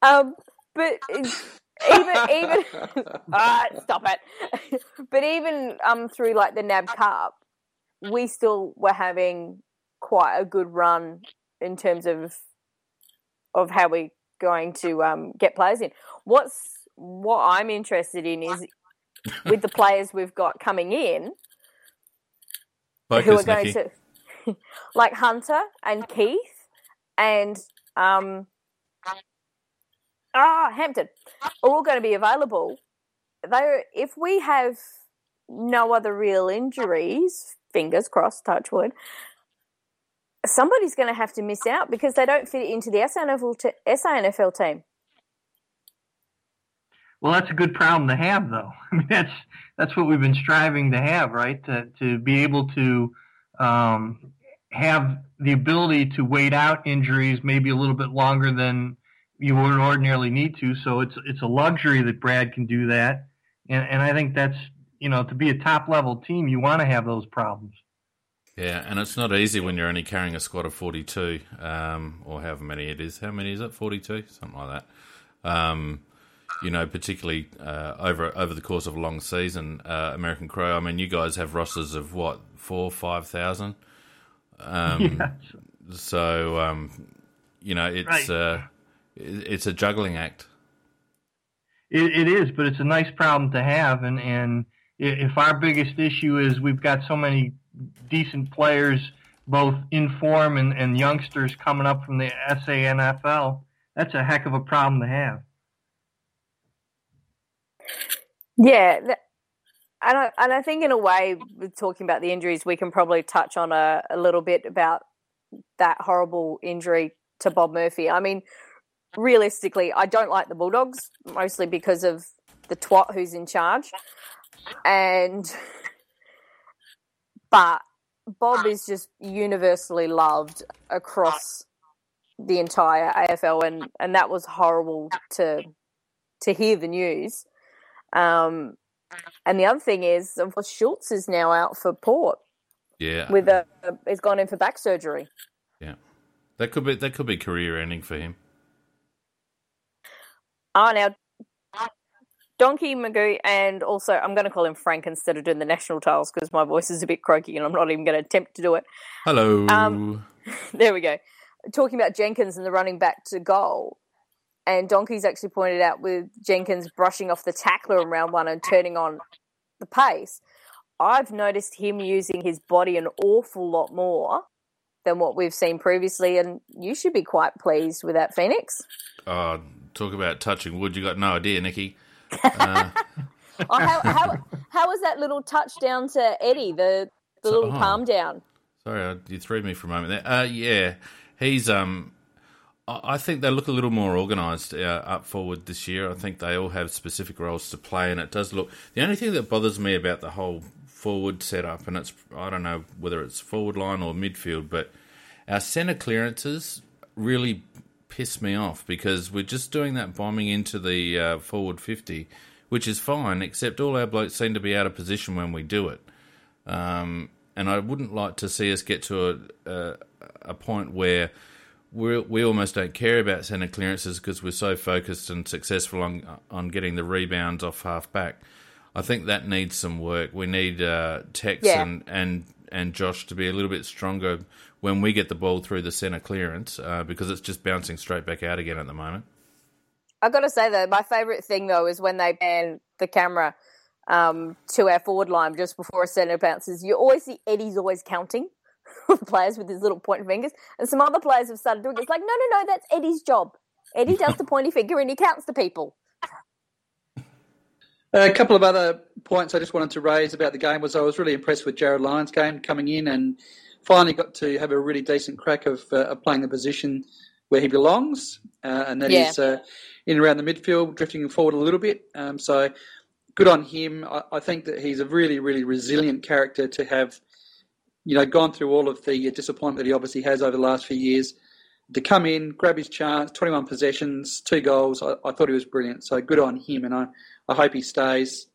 um, but. It's, even, even, uh, stop it. But even um, through like the N A B Cup, we still were having quite a good run in terms of of how we're going to um, get players in. What's what I'm interested in is with the players we've got coming in, Focus, who are going Nikki. to like Hunter and Keith and um. Ah, Hampton, are all going to be available. Though, if we have no other real injuries, fingers crossed, touch wood, somebody's going to have to miss out because they don't fit into the S A N F L team. Well, that's a good problem to have, though. I mean, that's that's what we've been striving to have, right? To to be able to um, have the ability to wait out injuries maybe a little bit longer than you wouldn't ordinarily need to, so it's it's a luxury that Brad can do that, and and I think that's, you know, to be a top level team, you want to have those problems. Yeah, and it's not easy when you're only carrying a squad of forty-two, um, or however many it is. How many is it? forty-two, something like that. Um, you know, particularly uh, over over the course of a long season, uh, American Crow. I mean, you guys have rosters of what, four, five thousand. Um, yeah. So um, you know, it's. Right. Uh, It's a juggling act. It, it is, but it's a nice problem to have. And, and if our biggest issue is we've got so many decent players, both in form and, and youngsters coming up from the S A N F L, that's a heck of a problem to have. Yeah. That, and, I, and I think in a way, with talking about the injuries, we can probably touch on a, a little bit about that horrible injury to Bob Murphy. I mean, realistically, I don't like the Bulldogs, mostly because of the twat who's in charge. And but Bob is just universally loved across the entire A F L, and, and that was horrible to to hear the news. Um, and the other thing is, of course, Schultz is now out for Port. Yeah, with a he's gone in for back surgery. Yeah, that could be that could be career ending for him. Ah, now, Donkey Magoo, and also I'm going to call him Frank instead of doing the national titles because my voice is a bit croaky and I'm not even going to attempt to do it. Hello. Um, there we go. Talking about Jenkins and the running back to goal, and Donkey's actually pointed out with Jenkins brushing off the tackler in round one and turning on the pace, I've noticed him using his body an awful lot more than what we've seen previously, and you should be quite pleased with that, Phoenix. Uh Talk about touching wood. You got no idea, Nikki. Uh. oh, how, how, how was that little touchdown to Eddie, the, the so, little oh, palm down? Sorry, you threw me for a moment there. Uh, yeah, he's. Um, I think they look a little more organised uh, up forward this year. I think they all have specific roles to play, and it does look. The only thing that bothers me about the whole forward setup, and it's I don't know whether it's forward line or midfield, but our centre clearances really piss me off because we're just doing that bombing into the uh, forward fifty, which is fine, except all our blokes seem to be out of position when we do it. Um, and I wouldn't like to see us get to a a, a point where we we almost don't care about centre clearances because we're so focused and successful on on getting the rebounds off half back. I think that needs some work. We need uh, Tex yeah. and, and and Josh to be a little bit stronger when we get the ball through the centre clearance uh, because it's just bouncing straight back out again at the moment. I've got to say, though, my favourite thing, though, is when they pan the camera um, to our forward line just before a centre bounces. You always see Eddie's always counting players with his little pointing fingers, and some other players have started doing it. It's like, no, no, no, that's Eddie's job. Eddie does the pointy finger and he counts the people. A couple of other points I just wanted to raise about the game was I was really impressed with Jared Lyons' game coming in and finally got to have a really decent crack of, uh, of playing the position where he belongs, uh, and that yeah. is uh, in and around the midfield, drifting forward a little bit. Um, so good on him. I, I think that he's a really, really resilient character to have, you know, gone through all of the disappointment that he obviously has over the last few years. To come in, grab his chance, twenty-one possessions, two goals, I, I thought he was brilliant. So good on him, and I, I hope he stays.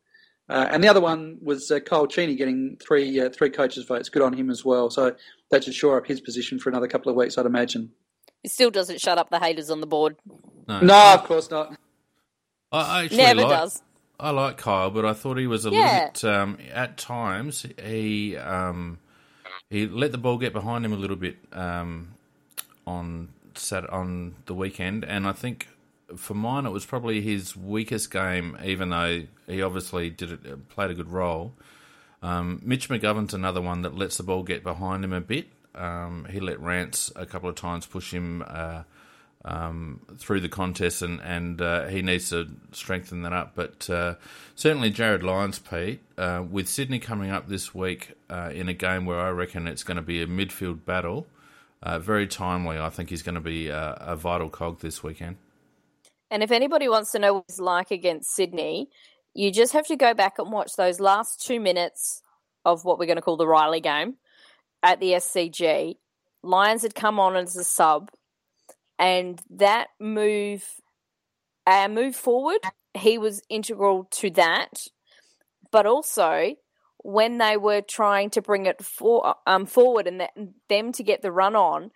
Uh, and the other one was uh, Kyle Cheney getting three uh, three coaches' votes. Good on him as well. So that should shore up his position for another couple of weeks, I'd imagine. It still doesn't shut up the haters on the board. No, no of course not. I actually Never like, does. I like Kyle, but I thought he was a yeah. little bit, um, at times, he um, he let the ball get behind him a little bit um, on Sat on the weekend, and I think for mine it was probably his weakest game, even though he obviously did it, played a good role. Um, Mitch McGovern's another one that lets the ball get behind him a bit. Um, he let Rance a couple of times push him uh, um, through the contest, and, and uh, he needs to strengthen that up. But uh, certainly Jared Lyons, Pete, uh, with Sydney coming up this week uh, in a game where I reckon it's going to be a midfield battle, uh, very timely. I think he's going to be a, a vital cog this weekend. And if anybody wants to know what he's like against Sydney, you just have to go back and watch those last two minutes of what we're going to call the Riley game at the S C G. Lyons had come on as a sub, and that move, our move forward, he was integral to that. But also, when they were trying to bring it for, um, forward and that, them to get the run on,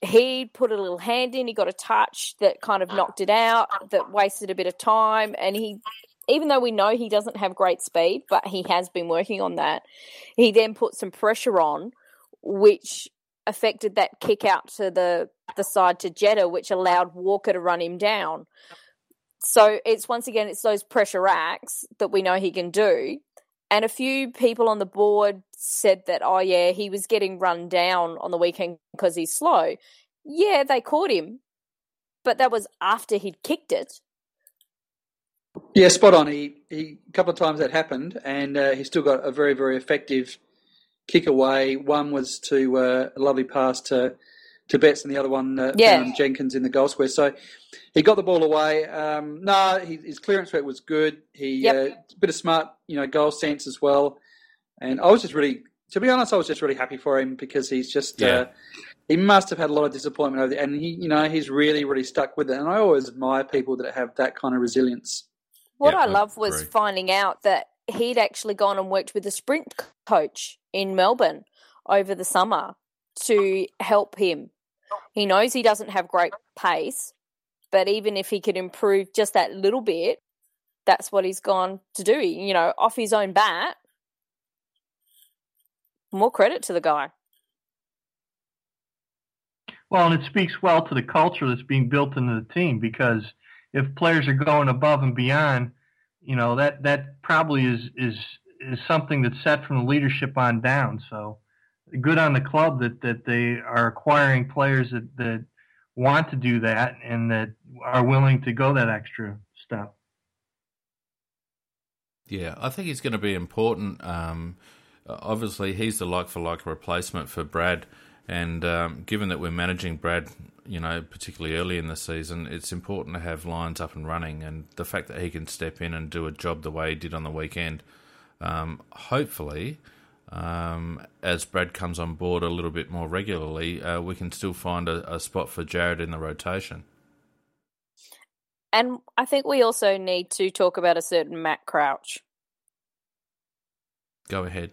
he put a little hand in, he got a touch that kind of knocked it out, that wasted a bit of time, and he... even though we know he doesn't have great speed, but he has been working on that, he then put some pressure on, which affected that kick out to the, the side to Jetta, which allowed Walker to run him down. So it's once again, it's those pressure acts that we know he can do. And a few people on the board said that, oh, yeah, he was getting run down on the weekend because he's slow. Yeah, they caught him, but that was after he'd kicked it. Yeah, spot on. He, he a couple of times that happened, and uh, he still got a very, very effective kick away. One was to uh, a lovely pass to, to Betts, and the other one uh, yeah. um, Jenkins in the goal square. So he got the ball away. Um, no, his, his clearance rate was good. He yep. uh, a bit of smart, you know, goal sense as well. And I was just really, to be honest, I was just really happy for him because he's just yeah. uh, he must have had a lot of disappointment over there, and he, you know, he's really, really stuck with it. And I always admire people that have that kind of resilience. What yeah, I love was great. Finding out that he'd actually gone and worked with a sprint coach in Melbourne over the summer to help him. He knows he doesn't have great pace, but even if he could improve just that little bit, that's what he's gone to do, you know, off his own bat. More credit to the guy. Well, and it speaks well to the culture that's being built into the team because – if players are going above and beyond, you know, that, that probably is, is is something that's set from the leadership on down. So good on the club that, that they are acquiring players that, that want to do that and that are willing to go that extra step. Yeah, I think it's going to be important um, obviously he's the like-for-like replacement for Brad. And um, given that we're managing Brad, you know, particularly early in the season, it's important to have Lyons up and running. And the fact that he can step in and do a job the way he did on the weekend, um, hopefully, um, as Brad comes on board a little bit more regularly, uh, we can still find a, a spot for Jared in the rotation. And I think we also need to talk about a certain Matt Crouch. Go ahead.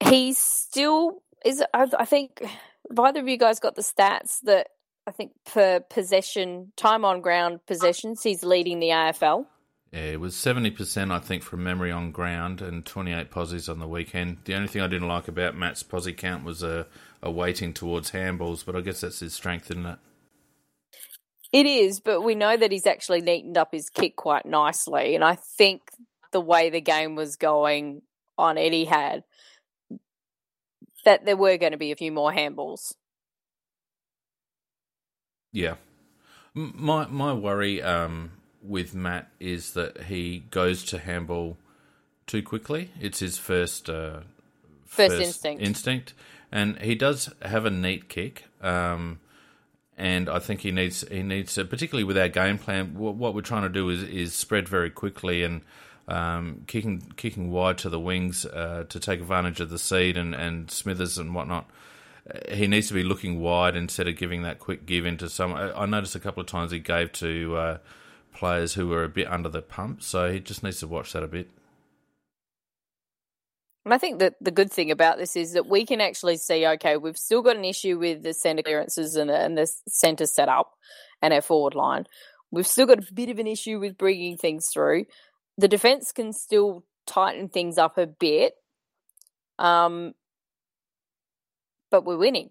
He's still is. I think if either of you guys got the stats that I think per possession, time on ground possessions, he's leading the A F L. Yeah, it was seventy percent, I think, from memory on ground and twenty-eight posies on the weekend. The only thing I didn't like about Matt's posse count was a, a weighting towards handballs, but I guess that's his strength, isn't it? It is, but we know that he's actually neatened up his kick quite nicely, and I think the way the game was going on Eddie had, that there were going to be a few more handballs. Yeah. My my worry um, with Matt is that he goes to handball too quickly. It's his first uh, first, first instinct. instinct. And he does have a neat kick. Um, and I think he needs, he needs to, particularly with our game plan, what, what we're trying to do is, is spread very quickly and Um, kicking kicking wide to the wings uh, to take advantage of the seed and, and Smithers and whatnot. He needs to be looking wide instead of giving that quick give into some. I noticed a couple of times he gave to uh, players who were a bit under the pump, so he just needs to watch that a bit. And I think that the good thing about this is that we can actually see, okay, we've still got an issue with the centre clearances and, and the centre setup and our forward line. We've still got a bit of an issue with bringing things through. The defence can still tighten things up a bit, um, but we're winning.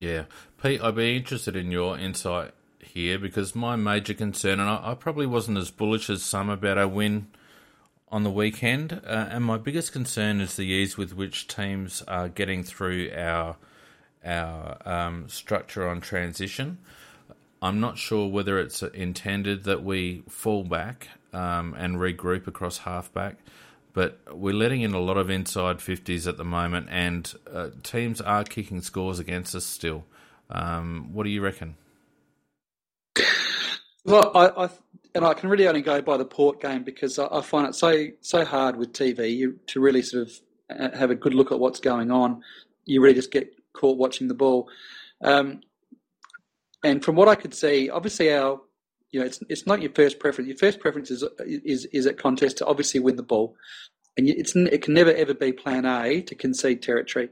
Yeah. Pete, I'd be interested in your insight here because my major concern, and I, I probably wasn't as bullish as some about our win on the weekend, uh, and my biggest concern is the ease with which teams are getting through our, our um, structure on transition. I'm not sure whether it's intended that we fall back Um, and regroup across halfback, but we're letting in a lot of inside fifties at the moment, and uh, teams are kicking scores against us still. Um, what do you reckon? Well, I, I and I can really only go by the Port game because I, I find it so so hard with T V you, to really sort of have a good look at what's going on. You really just get caught watching the ball, um, and from what I could see, obviously our. You know, it's it's not your first preference. Your first preference is is is at contest to obviously win the ball, and it's it can never ever be Plan A to concede territory.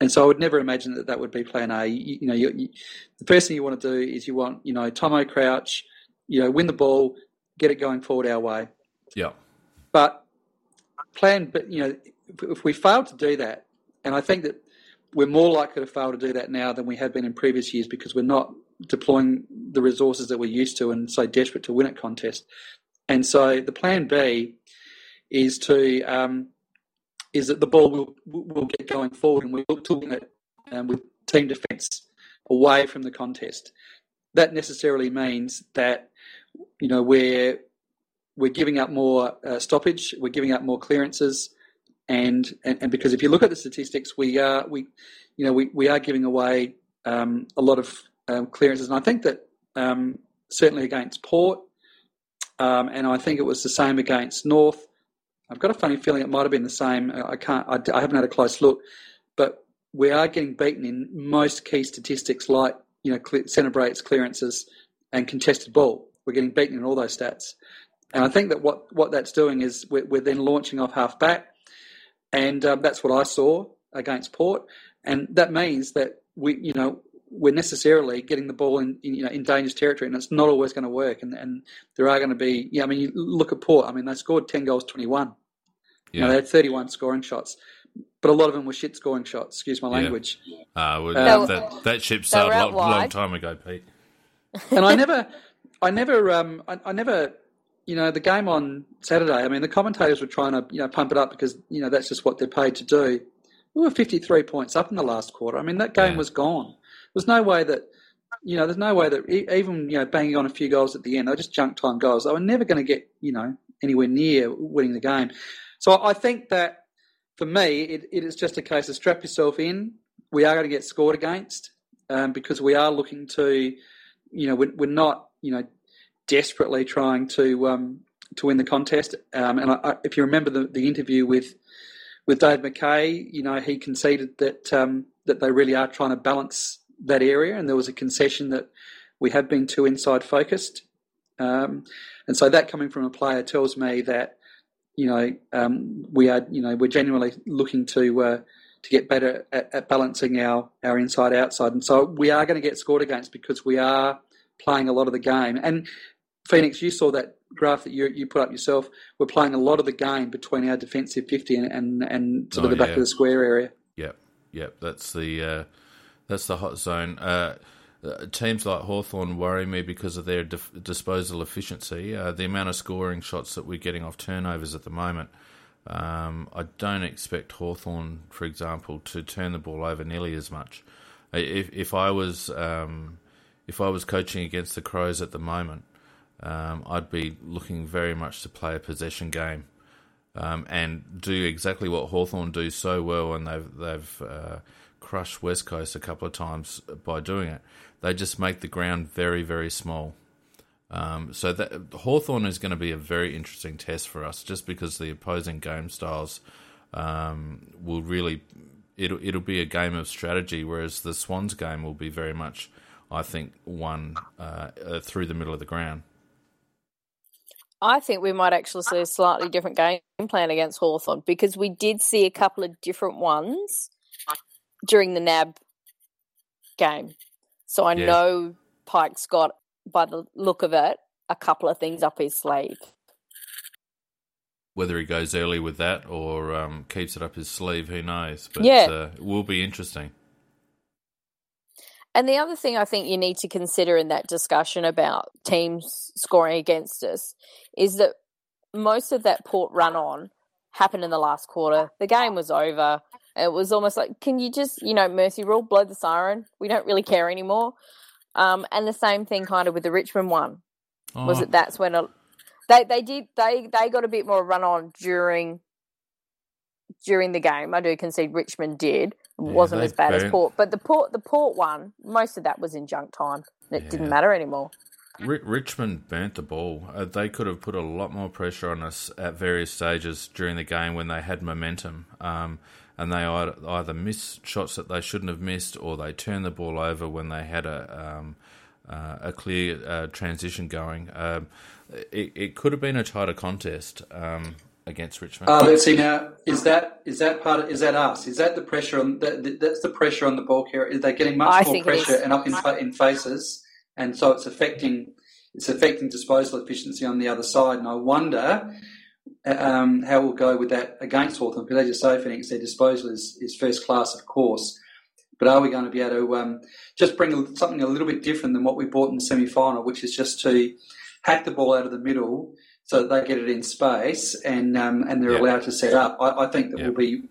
And so I would never imagine that that would be Plan A. You, you know, you, you, the first thing you want to do is you want you know Tomo Crouch, you know, win the ball, get it going forward our way. Yeah. But plan, but you know, if, if we fail to do that, and I think that we're more likely to fail to do that now than we have been in previous years because we're not deploying the resources that we're used to and so desperate to win at contest. And so the plan B is to um, is that the ball will will get going forward and we look to win it um, with team defence away from the contest. That necessarily means that you know we're we're giving up more uh, stoppage, we're giving up more clearances, and, and and because if you look at the statistics, we are we you know we, we are giving away um, a lot of Um, clearances, and I think that um, certainly against Port, um, and I think it was the same against North. I've got a funny feeling it might have been the same. I can't. I, I haven't had a close look, but we are getting beaten in most key statistics, like you know, cl- centre breaks, clearances, and contested ball. We're getting beaten in all those stats, and I think that what, what that's doing is we're, we're then launching off half back, and um, that's what I saw against Port, and that means that we, you know. we're necessarily getting the ball in, in, you know, in dangerous territory, and it's not always going to work. And, and there are going to be, yeah. I mean, you look at Port. I mean, they scored ten goals, twenty-one. Yeah. You know, they had thirty-one scoring shots, but a lot of them were shit scoring shots. Excuse my language. Yeah. Uh, well, um, that, that ship sailed a long, long time ago, Pete. And I never, I never, um, I, I never, you know, the game on Saturday. I mean, the commentators were trying to, you know, pump it up because you know that's just what they're paid to do. We were fifty-three points up in the last quarter. I mean, that game yeah. was gone. There's no way that, you know, there's no way that even, you know, banging on a few goals at the end, they're just junk time goals. They were never going to get, you know, anywhere near winning the game. So I think that for me, it, it is just a case of strap yourself in. We are going to get scored against um, because we are looking to, you know, we're, we're not, you know, desperately trying to um, to win the contest. Um, and I, I, if you remember the, the interview with with Dave McKay, you know, he conceded that um, that they really are trying to balance that area, and there was a concession that we have been too inside focused. Um, and so that coming from a player tells me that, you know, um, we are, you know, we're genuinely looking to uh, to get better at, at balancing our, our inside outside. And so we are going to get scored against because we are playing a lot of the game. And Phoenix, you saw that graph that you you put up yourself. We're playing a lot of the game between our defensive fifty and and, and sort of oh, the back yeah. of the square area. Yep, yep. That's the uh, that's the hot zone. Uh, Teams like Hawthorn worry me because of their dif- disposal efficiency. Uh, the amount of scoring shots that we're getting off turnovers at the moment, um, I don't expect Hawthorn, for example, to turn the ball over nearly as much. If if I was um, if I was coaching against the Crows at the moment, um, I'd be looking very much to play a possession game um, and do exactly what Hawthorn do so well, and they've they've. Uh, crushed West Coast a couple of times by doing it. They just make the ground very, very small. Um, so that, Hawthorn is going to be a very interesting test for us, just because the opposing game styles um, will really... It'll, it'll be a game of strategy, whereas the Swans game will be very much, I think, won uh, uh, through the middle of the ground. I think we might actually see a slightly different game plan against Hawthorn, because we did see a couple of different ones during the N A B game. So I yeah. know Pike's got, by the look of it, a couple of things up his sleeve. Whether he goes early with that or um, keeps it up his sleeve, who knows? But yeah. uh, it will be interesting. And the other thing I think you need to consider in that discussion about teams scoring against us is that most of that Port run-on happened in the last quarter. The game was over. It was almost like, can you just, you know, mercy rule, blow the siren? We don't really care anymore. Um, and the same thing kind of with the Richmond one. Oh. Was it that's when a, they they did they they got a bit more run on during during the game. I do concede Richmond did. It yeah, wasn't as bad burnt. as Port, but the Port the Port one, most of that was in junk time. It yeah. didn't matter anymore. R- Richmond burnt the ball. Uh, they could have put a lot more pressure on us at various stages during the game when they had momentum. Um, And they either miss shots that they shouldn't have missed, or they turn the ball over when they had a um, uh, a clear uh, transition going. Um, it, it could have been a tighter contest um, against Richmond. Uh, let's see now. Is that is that part? Of, is that us? Is that the pressure on? The, that's the pressure on the ball carrier. Is they getting much I more pressure and up in, in faces, and so it's affecting it's affecting disposal efficiency on the other side. And I wonder. Um, how we'll go with that against Hawthorn, because as you say, Phoenix, their disposal is, is first class, of course. But are we going to be able to um, just bring something a little bit different than what we bought in the semi-final, which is just to hack the ball out of the middle so that they get it in space and um, and they're yep. allowed to set up? I, I think that yep. we'll be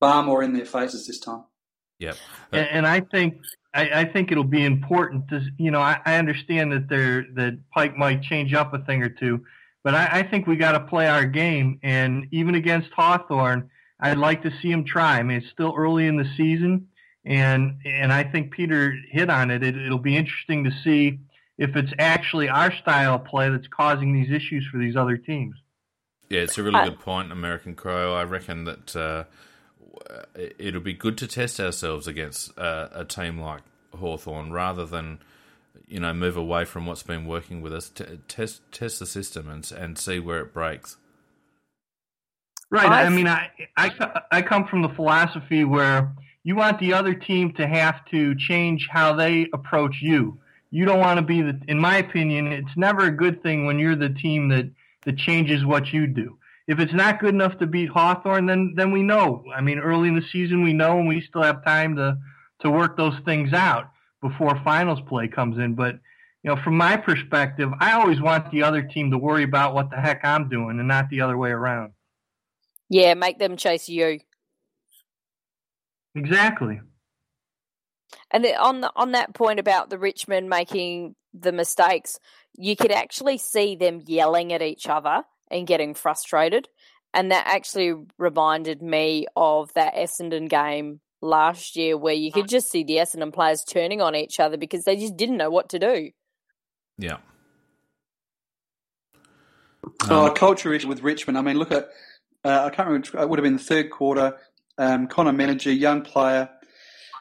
far more in their faces this time. Yeah, and, and I think I, I think it'll be important to you know I, I understand that they're that Pike might change up a thing or two. But I, I think we got to play our game, and even against Hawthorn, I'd like to see him try. I mean, it's still early in the season, and and I think Peter hit on it. it. It'll be interesting to see if it's actually our style of play that's causing these issues for these other teams. Yeah, it's a really good point, American Crow. I reckon that uh, it'll be good to test ourselves against uh, a team like Hawthorn rather than... you know, move away from what's been working with us, t- test test the system and and see where it breaks. Right. I, I mean, I, I, I come from the philosophy where you want the other team to have to change how they approach you. You don't want to be, the, in my opinion, it's never a good thing when you're the team that, that changes what you do. If it's not good enough to beat Hawthorn, then, then we know. I mean, early in the season we know, and we still have time to, to work those things out before finals play comes in. But, you know, from my perspective, I always want the other team to worry about what the heck I'm doing and not the other way around. Yeah, make them chase you. Exactly. And the, on the, on that point about the Richmond making the mistakes, you could actually see them yelling at each other and getting frustrated. And that actually reminded me of that Essendon game last year where you could just see the Essendon players turning on each other because they just didn't know what to do. Yeah. Oh, um, a culture issue with Richmond. I mean, look at, uh, I can't remember, it would have been the third quarter. Um, Connor Menninger, young player,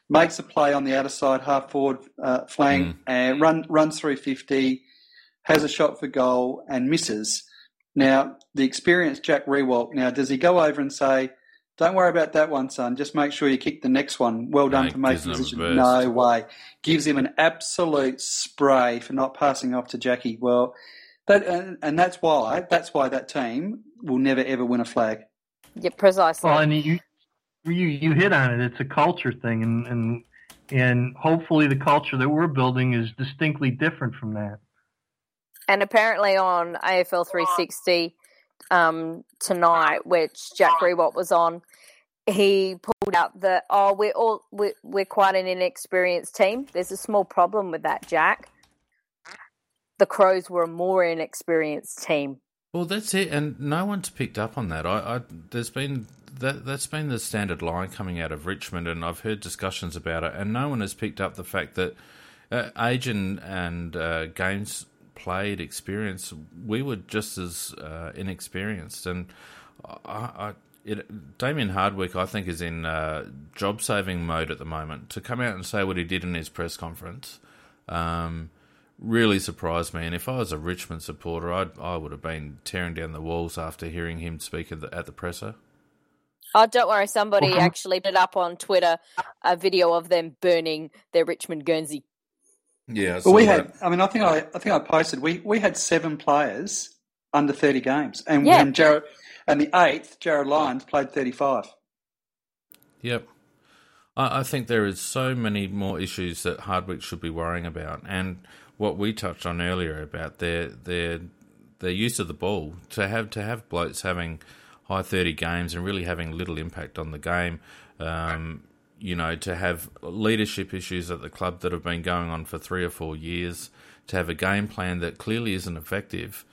makes a play on the outer side, half forward uh, flank, mm. and run, runs through fifty, has a shot for goal and misses. Now, the experienced Jack Riewoldt, now, does he go over and say, don't worry about that one, son, just make sure you kick the next one. Well done for making the decision. No way. Gives him an absolute spray for not passing off to Jackie. Well, that and, and that's why that's why that team will never, ever win a flag. Yeah, precisely. Well, I mean, you, you, you hit on it. It's a culture thing, and, and and hopefully the culture that we're building is distinctly different from that. And apparently on A F L three sixty um, tonight, which Jack Riewoldt was on, he pulled out the oh we're all we're, we're quite an inexperienced team. There's a small problem with that, Jack. The Crows were a more inexperienced team. Well, that's it, and no one's picked up on that. I, I there's been that that's been the standard line coming out of Richmond, and I've heard discussions about it, and no one has picked up the fact that uh, age and and uh, games. Played experience, we were just as uh, inexperienced, and I, I, it, Damien Hardwick, I think, is in uh, job-saving mode at the moment. To come out and say what he did in his press conference um, really surprised me. And if I was a Richmond supporter, I'd, I would have been tearing down the walls after hearing him speak at the, at the presser. Oh, don't worry! Somebody well, actually put up on Twitter a video of them burning their Richmond Guernsey. Yeah, well, we that. had. I mean, I think I, I think I posted. We, we had seven players under thirty games, and yeah. when Jared, and the eighth, Jared Lyons played thirty-five. Yep, I, I think there is so many more issues that Hardwick should be worrying about, and what we touched on earlier about their their their use of the ball to have to have blokes having high thirty games and really having little impact on the game. Um, You know, to have leadership issues at the club that have been going on for three or four years, to have a game plan that clearly isn't effective,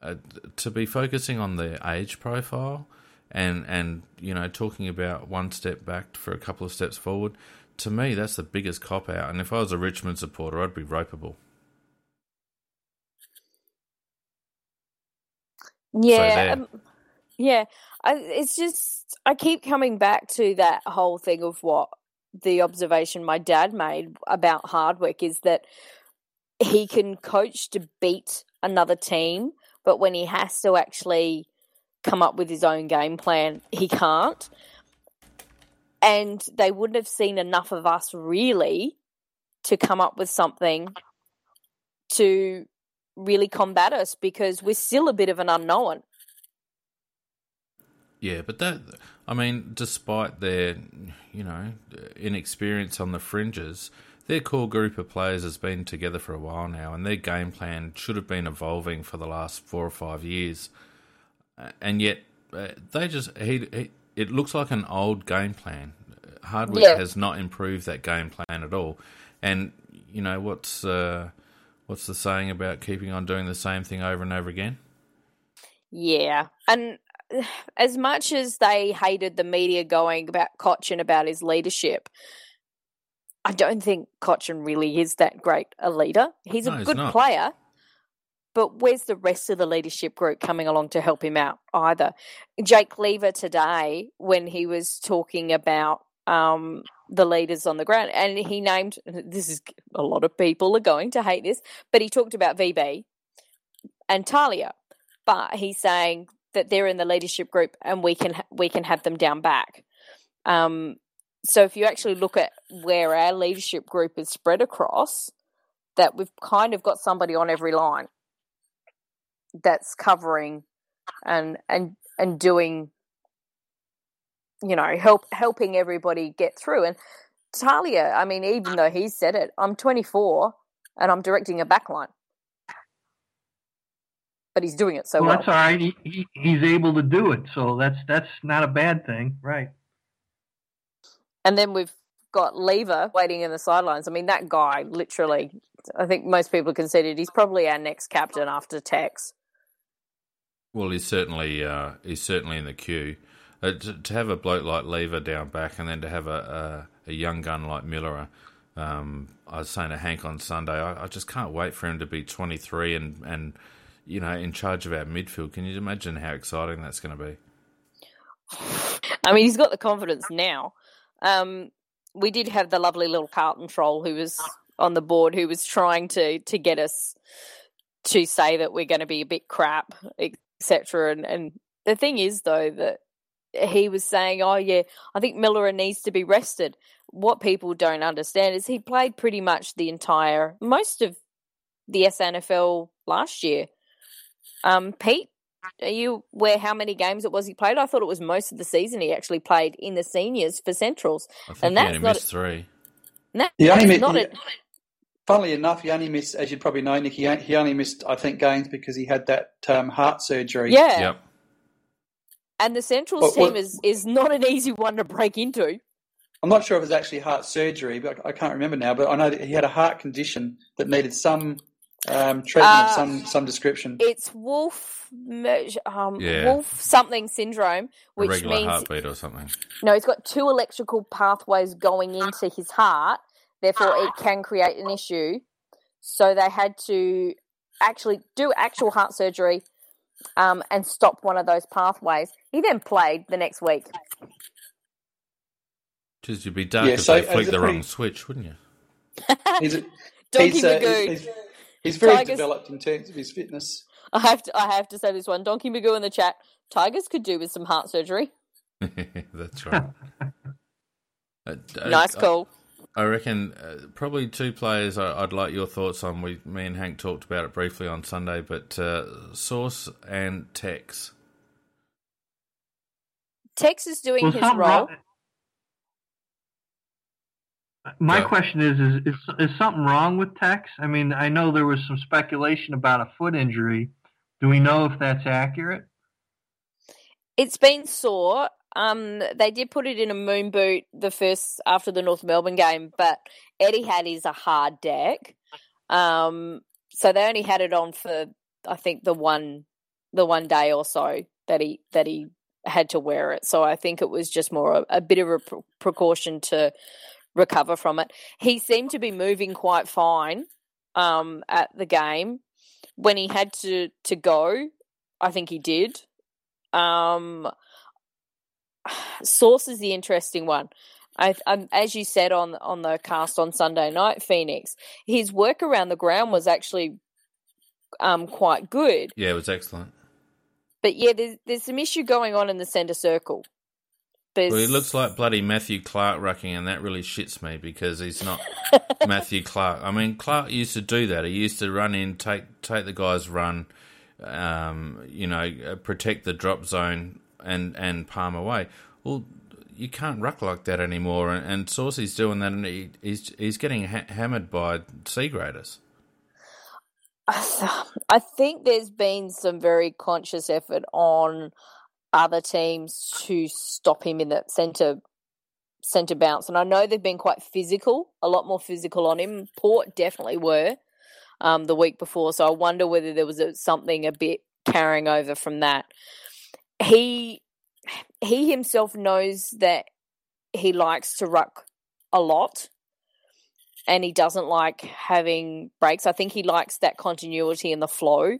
uh, to be focusing on the age profile and, and, you know, talking about one step back for a couple of steps forward, to me, that's the biggest cop-out. And if I was a Richmond supporter, I'd be ropeable. Yeah, so um, yeah. I, it's just, I keep coming back to that whole thing of what the observation my dad made about Hardwick is that he can coach to beat another team, but when he has to actually come up with his own game plan, he can't. And they wouldn't have seen enough of us really to come up with something to really combat us because we're still a bit of an unknown. Yeah, but that, I mean, despite their, you know, inexperience on the fringes, their core group of players has been together for a while now, and their game plan should have been evolving for the last four or five years. And yet, they just, he, he it looks like an old game plan. Hardwick yeah. has not improved that game plan at all. And, you know, what's uh, what's the saying about keeping on doing the same thing over and over again? Yeah, and as much as they hated the media going about Cochin about his leadership, I don't think Cochin really is that great a leader. He's no, a good he's player, but where's the rest of the leadership group coming along to help him out either? Jake Lever today, when he was talking about um, the leaders on the ground, and he named, this is a lot of people are going to hate this, but he talked about V B and Talia, but he's saying that they're in the leadership group and we can we can have them down back. Um, so if you actually look at where our leadership group is spread across, that we've kind of got somebody on every line that's covering and and and doing, you know, help helping everybody get through. And Talia, I mean, even though he said it, I'm twenty-four and I'm directing a backline. But he's doing it so well. Well, that's all right. He, he, he's able to do it, so that's that's not a bad thing, right? And then we've got Lever waiting in the sidelines. I mean, that guy literally, I think most people considered he's probably our next captain after Tex. Well, he's certainly uh, he's certainly in the queue. Uh, to, to have a bloke like Lever down back, and then to have a a, a young gun like Miller. Um, I was saying to Hank on Sunday, I, I just can't wait for him to be twenty-three and, and you know in charge of our midfield. Can you imagine how exciting that's going to be? I mean, he's got the confidence now. Um, we did have the lovely little Carlton troll who was on the board, who was trying to to get us to say that we're going to be a bit crap, et cetera. And, and the thing is, though, that he was saying, oh, yeah, I think Miller needs to be rested. What people don't understand is he played pretty much the entire, most of the S N F L last year. Um, Pete, are you aware how many games it was he played? I thought it was most of the season he actually played in the seniors for Centrals. I think and he that's only not missed a, three. That, he only missed, not he, a, funnily enough, he only missed, as you probably know, Nick, he, he only missed, I think, games because he had that um, heart surgery. Yeah. Yep. And the Centrals well, well, team is, is not an easy one to break into. I'm not sure if it was actually heart surgery, but I can't remember now. But I know that he had a heart condition that needed some um, treatment uh, of some, some description. It's Wolf um, yeah. Wolf something syndrome, which Irregular means heartbeat or something. No, he's got two electrical pathways going into his heart. Therefore, it can create an issue. So they had to actually do actual heart surgery um, and stop one of those pathways. He then played the next week. Just you'd be dark yeah, if so, they flicked the pretty, wrong switch, wouldn't you? he's a, Donkey he's, uh, Magoo. He's, he's, he's very Tigers, developed in terms of his fitness. I have to, I have to say this one. Donkey Magoo in the chat. Tigers could do with some heart surgery. That's right. uh, nice I, call. I, I reckon uh, probably two players I, I'd like your thoughts on. We, me and Hank talked about it briefly on Sunday, but uh, Source and Tex. Tex is doing well, his role. Right. My yeah. question is, is, is, is something wrong with Tex? I mean, I know there was some speculation about a foot injury. Do we know if that's accurate? It's been sore. Um, they did put it in a moon boot the first after the North Melbourne game, but Eddie had his a hard deck. Um, so they only had it on for, I think, the one the one day or so that he that he had to wear it. So I think it was just more a, a bit of a pr- precaution to recover from it. He seemed to be moving quite fine um, at the game. When he had to, to go, I think he did. Um, Source is the interesting one. I, um, as you said on, on the cast on Sunday night, Phoenix, his work around the ground was actually um, quite good. Yeah, it was excellent. But, yeah, there's, there's some issue going on in the centre circle. There's... Well, he looks like bloody Matthew Clark rucking, and that really shits me because he's not Matthew Clark. I mean, Clark used to do that. He used to run in, take take the guy's run, um, you know, protect the drop zone and, and palm away. Well, you can't ruck like that anymore, and, and Saucy's doing that, and he, he's, he's getting ha- hammered by C-graders. I think there's been some very conscious effort on other teams to stop him in the centre centre bounce. And I know they've been quite physical, a lot more physical on him. Port definitely were um, the week before, so I wonder whether there was a, something a bit carrying over from that. He he himself knows that he likes to ruck a lot and he doesn't like having breaks. I think he likes that continuity and the flow,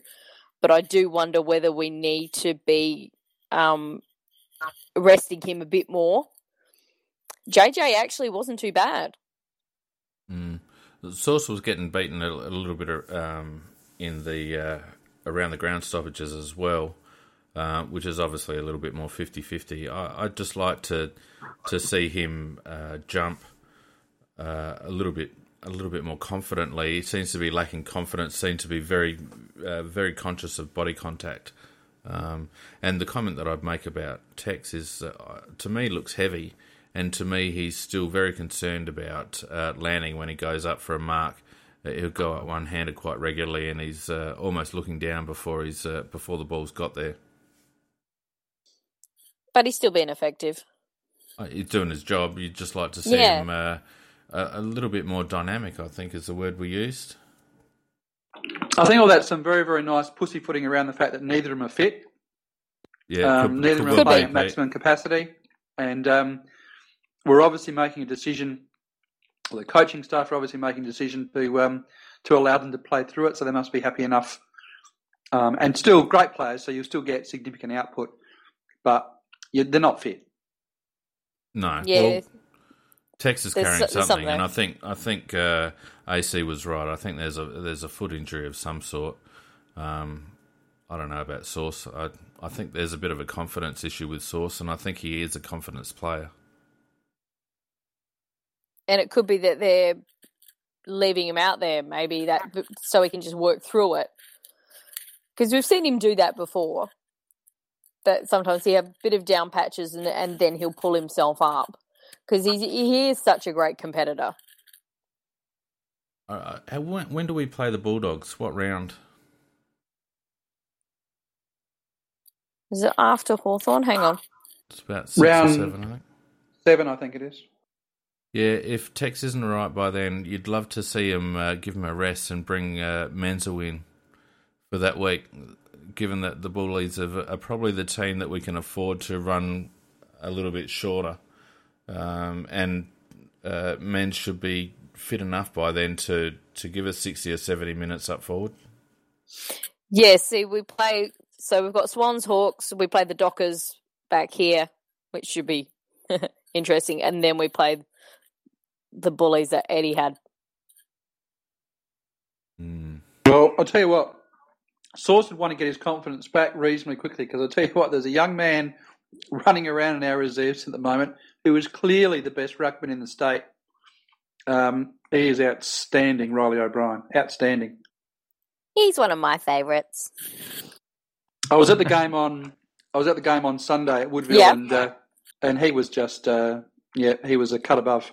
but I do wonder whether we need to be Um, resting him a bit more. J J actually wasn't too bad. Mm. The Source was getting beaten a, a little bit um, in the uh, around the ground stoppages as well, uh, which is obviously a little bit more fifty-fifty. I, I'd just like to to see him uh, jump uh, a little bit a little bit more confidently. He seems to be lacking confidence. Seems to be very uh, very conscious of body contact. Um, and the comment that I'd make about Tex is, uh, to me, looks heavy, and to me, he's still very concerned about uh, landing when he goes up for a mark. He'll go up one-handed quite regularly, and he's uh, almost looking down before he's uh, before the ball's got there. But he's still being effective. He's doing his job. You'd just like to see yeah. him uh, a little bit more dynamic, I think, is the word we used. I think all that's some very, very nice pussyfooting around the fact that neither of them are fit. Yeah, um, could, neither could really playing at maximum capacity, and um, we're obviously making a decision. Well, the coaching staff are obviously making a decision to um, to allow them to play through it, so they must be happy enough. Um, and still great players, so you'll still get significant output, but you, they're not fit. No, yeah. Well, Tex is carrying so, something, something, and I think I think uh, A C was right. I think there's a there's a foot injury of some sort. Um, I don't know about Source. I I think there's a bit of a confidence issue with Source, and I think he is a confidence player. And it could be that they're leaving him out there, maybe that so he can just work through it, because we've seen him do that before. That sometimes he have a bit of down patches, and and then he'll pull himself up. Because he's he is such a great competitor. Uh, when, when do we play the Bulldogs? What round? Is it after Hawthorn? Hang on. It's about six round or seven, I think. Seven, I think it is. Yeah, if Tex isn't right by then, you'd love to see him uh, give him a rest and bring uh, Manziel in for that week, given that the Bullies are, are probably the team that we can afford to run a little bit shorter. Um, and uh, men should be fit enough by then to, to give us sixty or seventy minutes up forward. Yeah, see, we play... So we've got Swans, Hawks, we play the Dockers back here, which should be interesting, and then we play the Bullies that Eddie had. Mm. Well, I'll tell you what, Source would want to get his confidence back reasonably quickly, because I'll tell you what, there's a young man running around in our reserves at the moment who is clearly the best ruckman in the state. Um, he is outstanding, Riley O'Brien. Outstanding. He's one of my favourites. I was at the game on I was at the game on Sunday at Woodville, yep. and uh, and he was just uh, yeah he was a cut above.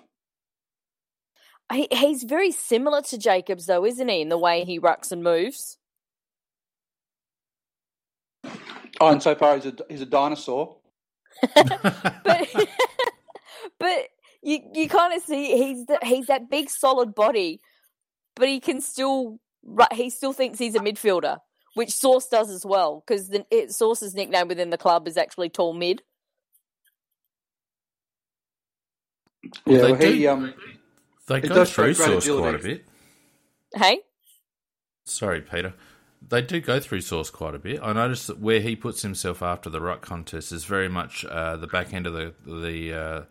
He, he's very similar to Jacobs though, isn't he? In the way he rucks and moves. Oh, and so far he's a he's a dinosaur. but but you you kind of see he's the, he's that big solid body, but he can still he still thinks he's a midfielder. Which Source does as well, because the it, Source's nickname within the club is actually Tall Mid. Well, yeah, they well, do, he, um, they go through Source quite a bit. Hey? Sorry, Peter. They do go through Source quite a bit. I noticed that where he puts himself after the ruck contest is very much uh, the back end of the the, uh,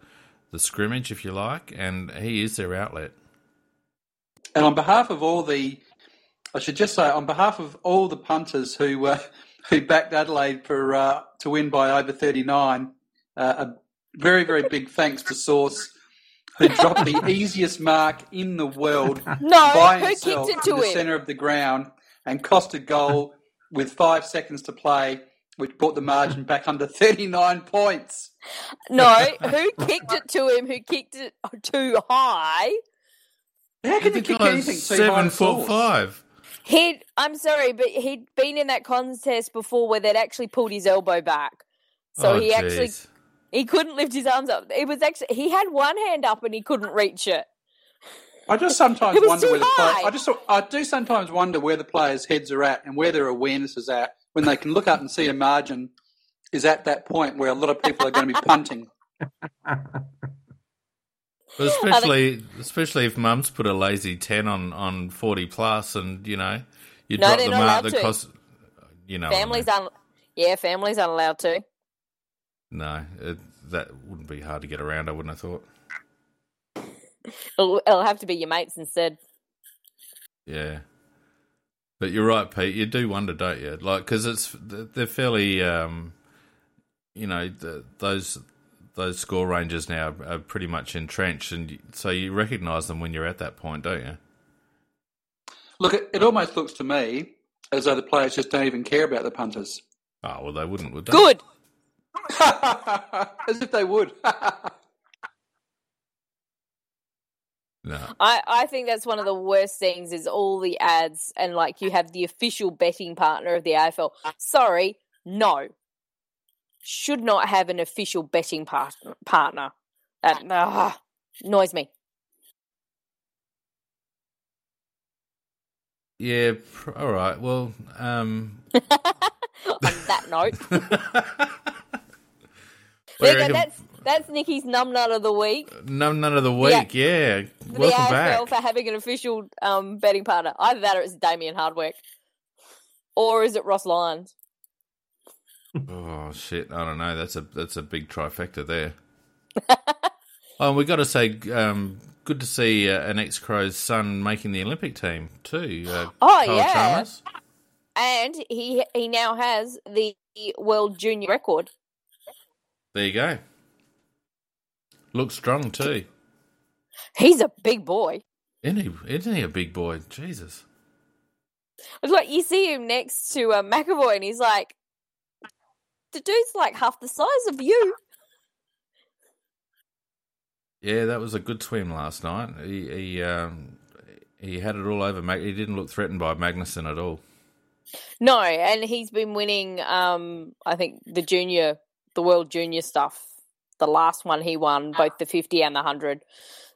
the scrimmage, if you like, and he is their outlet. And on behalf of all the... I should just say, on behalf of all the punters who uh, who backed Adelaide for uh, to win by over thirty-nine, uh, a very, very big thanks to Source, who dropped the easiest mark in the world no, by himself who kicked it to in the him? Centre of the ground and cost a goal with five seconds to play, which brought the margin back under thirty-nine points. No, who kicked it to him? Who kicked it too high? How could you kick anything too high? seven foot five. He'd, I'm sorry, but he'd been in that contest before where they'd actually pulled his elbow back. So oh, he geez. actually, he couldn't lift his arms up. It was actually, he had one hand up and he couldn't reach it. I just sometimes wonder where the play, I just, I do sometimes wonder where the players' heads are at and where their awareness is at when they can look up and see a margin is at that point where a lot of people are going to be punting. But especially, think, especially if Mum's put a lazy ten on, on forty plus, and you know, you no, drop the mark that costs. You know, families I mean. aren't. Yeah, families aren't allowed to. No, it, that wouldn't be hard to get around. I wouldn't have thought. It'll, it'll have to be your mates instead. Yeah, but you're right, Pete. You do wonder, don't you? Like, because it's they're fairly, um, you know, the, those. Those score ranges now are pretty much entrenched, and so you recognise them when you're at that point, don't you? Look, it, it almost looks to me as though the players just don't even care about the punters. Oh, well, they wouldn't, would they? Good! As if they would. No. I, I think that's one of the worst things is all the ads, and, like, you have the official betting partner of the A F L. Sorry, no. Should not have an official betting part- partner. That uh, annoys me. Yeah, all right. Well, um... on that note. There you go. That's that's Nikki's numb nut of the week. Numb nut of the week, yeah. yeah. Welcome the back. For having an official um, betting partner. Either that, or it's Damien Hardwick, or is it Ross Lyons? Oh shit! I don't know. That's a that's a big trifecta there. Oh, we got to say, um, good to see uh, an ex-Crow's son making the Olympic team too. Uh, oh Kyle yeah, Chalmers. And he he now has the world junior record. There you go. Looks strong too. He's a big boy. Isn't he? Isn't he a big boy? Jesus. It's like you see him next to uh, McAvoy, and he's like, the dude's like half the size of you. Yeah, that was a good swim last night. He he, um, he had it all over. Mag- he didn't look threatened by Magnussen at all. No, and he's been winning, um, I think, the junior, the world junior stuff. The last one he won, both the fifty and the one hundred.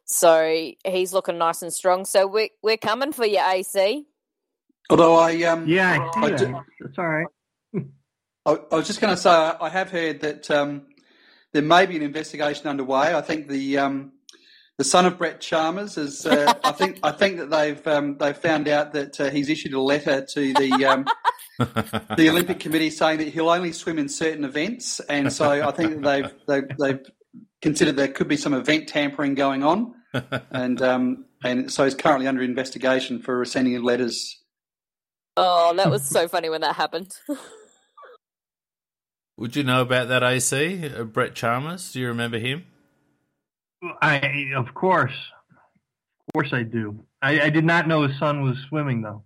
So he's looking nice and strong. So we're, we're coming for you, A C. Although I... Um, yeah, I did. I did. Sorry. I, I was just going to say, I have heard that um, there may be an investigation underway. I think the um, the son of Brett Chalmers is. Uh, I think I think that they've um, they found out that uh, he's issued a letter to the um, the Olympic Committee saying that he'll only swim in certain events, and so I think that they've they've, they've considered there could be some event tampering going on, and um, and so he's currently under investigation for sending letters. Oh, that was so funny when that happened. Would you know about that, A C? Uh, Brett Chalmers, do you remember him? I, of course. Of course I do. I, I did not know his son was swimming, though.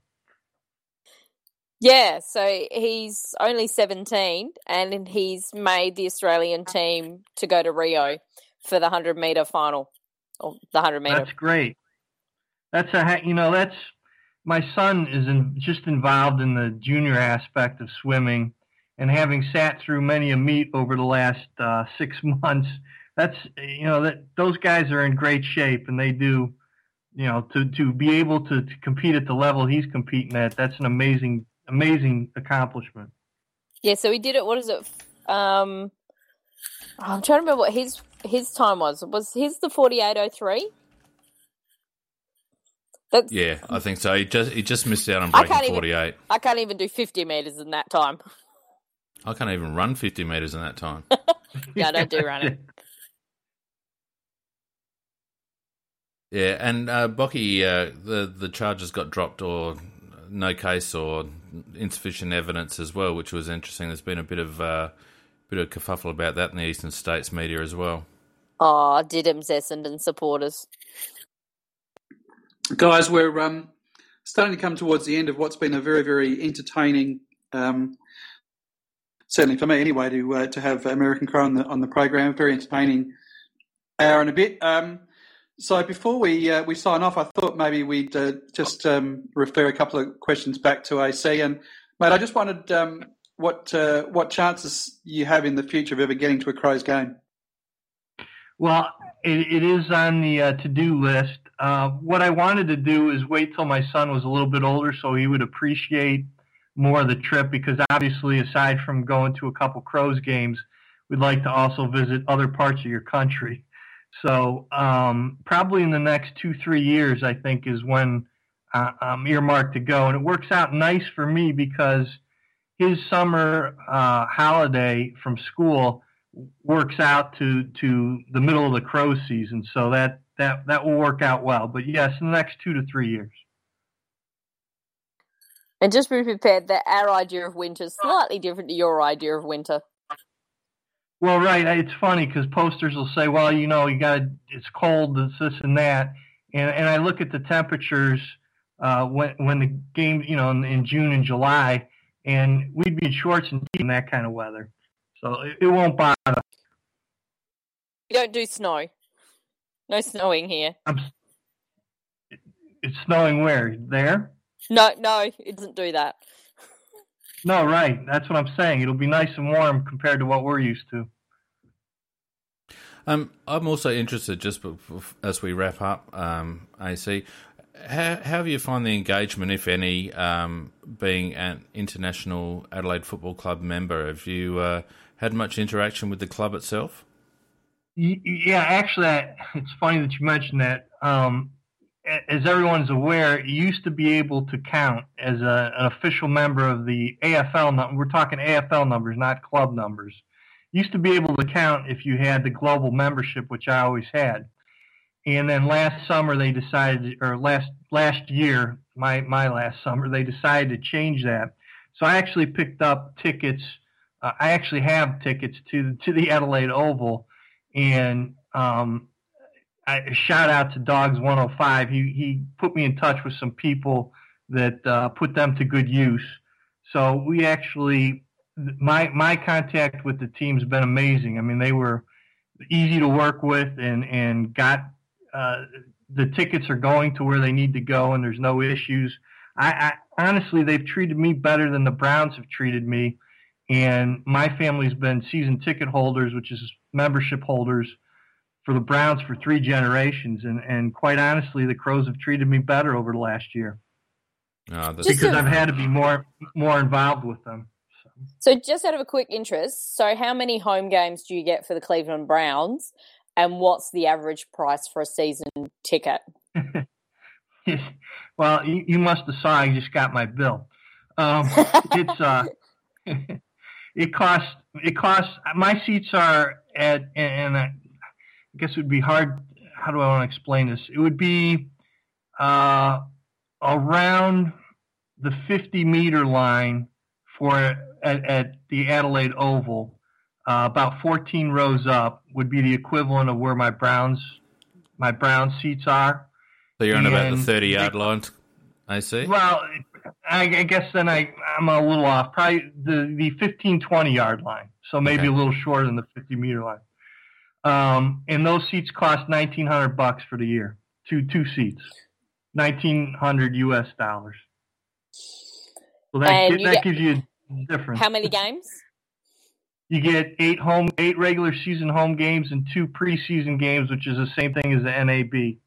Yeah, so he's only seventeen, and he's made the Australian team to go to Rio for the one hundred metre final. Or the one hundred metre. That's great. That's a, you know, that's, my son is in, just involved in the junior aspect of swimming. And having sat through many a meet over the last uh, six months, that's you know that those guys are in great shape, and they do, you know, to, to be able to, to compete at the level he's competing at. That's an amazing, amazing accomplishment. Yeah. So he did it. What is it? Um, I'm trying to remember what his his time was. Was his the forty-eight oh three? That's, yeah, I think so. He just he just missed out on breaking forty-eight. Even, I can't even do fifty meters in that time. I can't even run fifty metres in that time. No, I don't do running. Yeah, and uh, Bocky, uh, the, the charges got dropped or no case or insufficient evidence as well, which was interesting. There's been a bit of uh, bit of kerfuffle about that in the Eastern States media as well. Oh, Didim's Essendon supporters. Guys, we're um, starting to come towards the end of what's been a very, very entertaining um certainly for me, anyway, to uh, to have American Crow on the on the program, very entertaining hour and a bit. Um, so before we uh, we sign off, I thought maybe we'd uh, just um, refer a couple of questions back to A C. And mate, I just wondered um, what uh, what chances you have in the future of ever getting to a Crows game. Well, it, it is on the uh, to do list. Uh, what I wanted to do is wait till my son was a little bit older, so he would appreciate more of the trip, because obviously aside from going to a couple Crows games, we'd like to also visit other parts of your country. So um, probably in the next two, three years, I think, is when uh, I'm earmarked to go. And it works out nice for me because his summer uh, holiday from school works out to, to the middle of the Crows season. So that, that, that will work out well. But yes, in the next two to three years. And just be prepared that our idea of winter is slightly different to your idea of winter. Well, right. It's funny because posters will say, well, you know, you got it's cold, it's this and that. And and I look at the temperatures uh, when when the game, you know, in, in June and July, and we'd be in shorts and in that kind of weather. So it, it won't bother us. We don't do snow. No snowing here. I'm, it's snowing where? There? No, no, it doesn't do that. No, right. That's what I'm saying. It'll be nice and warm compared to what we're used to. Um, I'm also interested, just as we wrap up, um, A C, how, how do you find the engagement, if any, um, being an International Adelaide Football Club member? Have you uh, had much interaction with the club itself? Yeah, actually, I, it's funny that you mentioned that. Um, as everyone's aware, you used to be able to count as a, an official member of the A F L. We're talking A F L numbers, not club numbers. You used to be able to count if you had the global membership, which I always had. And then last summer they decided, or last last year, my, my last summer, they decided to change that. So I actually picked up tickets. Uh, I actually have tickets to to the Adelaide Oval. And um, I, shout out to Dogs one oh five. He he put me in touch with some people that uh, put them to good use. So we actually, my my contact with the team's been amazing. I mean, they were easy to work with, and and got uh, the tickets are going to where they need to go, and there's no issues. I, I honestly, they've treated me better than the Browns have treated me. And my family's been season ticket holders, which is membership holders for the Browns for three generations. And, and quite honestly, the Crows have treated me better over the last year oh, that's because a- I've had to be more more involved with them. So. so just out of a quick interest, so how many home games do you get for the Cleveland Browns, and what's the average price for a season ticket? Well, you, you must have saw I just got my bill. Um, it's uh, It costs, it costs, my seats are at, and I guess it would be hard, how do I want to explain this? It would be uh, around the fifty meter line for, at, at the Adelaide Oval, uh, about fourteen rows up would be the equivalent of where my Browns, my Browns seats are. So you're on and about the thirty yard line, I see. Well, I guess then I, I'm a little off. Probably the, the fifteen, twenty-yard line, so maybe okay. a little shorter than the fifty-meter line. Um, and those seats cost nineteen hundred bucks for the year, two two seats, nineteen hundred U S dollars. So that, that get, gives you a difference. How many games? You get eight home, eight regular season home games and two preseason games, which is the same thing as the N A B.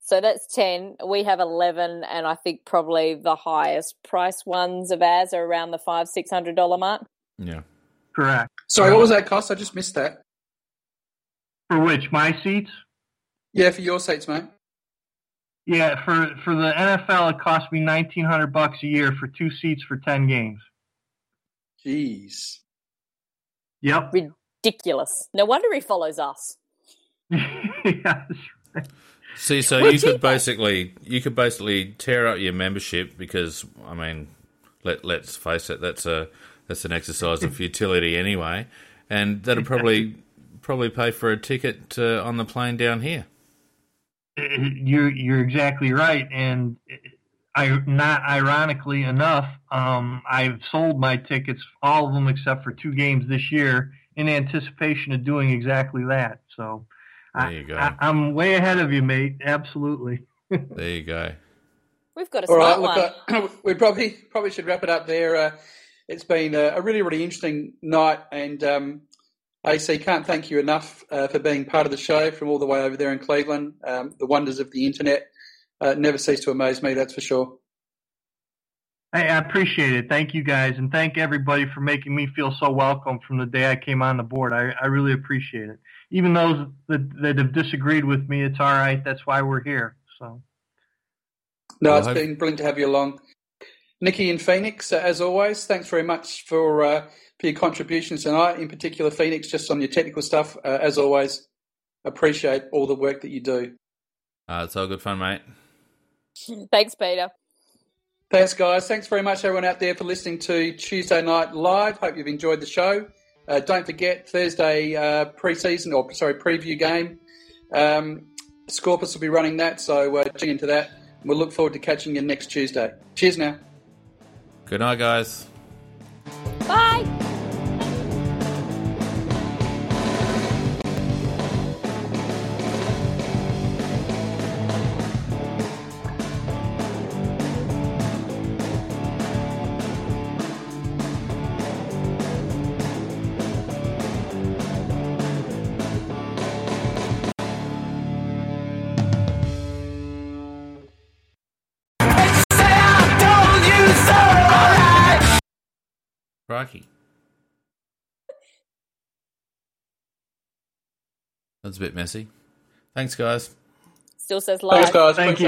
So that's ten. We have eleven, and I think probably the highest price ones of ours are around the five, six hundred dollar mark. Yeah, correct. Sorry, what was that cost? I just missed that. For which, my seats? Yeah, for your seats, mate. Yeah, for for the N F L, it cost me nineteen hundred bucks a year for two seats for ten games. Jeez. Yep. Ridiculous. No wonder he follows us. Yeah. See, so you could basically you could basically tear up your membership because, I mean, let let's face it, that's a that's an exercise of futility anyway, and that'll probably probably pay for a ticket uh, on the plane down here. You're you're exactly right, and I not ironically enough, um, I've sold my tickets, all of them except for two games this year, in anticipation of doing exactly that. So. There you go. I, I'm way ahead of you, mate. Absolutely. There you go. We've got a smart one. All right, look, uh, we probably probably should wrap it up there. Uh, it's been a, a really, really interesting night, and um, A C, can't thank you enough uh, for being part of the show from all the way over there in Cleveland. Um, the wonders of the internet uh, never cease to amaze me, that's for sure. Hey, I appreciate it. Thank you, guys, and thank everybody for making me feel so welcome from the day I came on the board. I, I really appreciate it. Even those that, that have disagreed with me, it's all right. That's why we're here. So, No, it's been brilliant to have you along. Nikki and Phoenix, uh, as always, thanks very much for uh, for your contributions tonight, in particular, Phoenix, just on your technical stuff. Uh, as always, appreciate all the work that you do. Uh, it's all good fun, mate. Thanks, Peter. Thanks, guys. Thanks very much, everyone out there, for listening to Tuesday Night Live. Hope you've enjoyed the show. Uh, don't forget, Thursday uh, pre-season, or sorry, preview game. Um, Scorpus will be running that, so uh, tune into that. We'll look forward to catching you next Tuesday. Cheers now. Good night, guys. Bye. Crikey. That's a bit messy. Thanks, guys. Still says live. Thanks, guys. Thank you.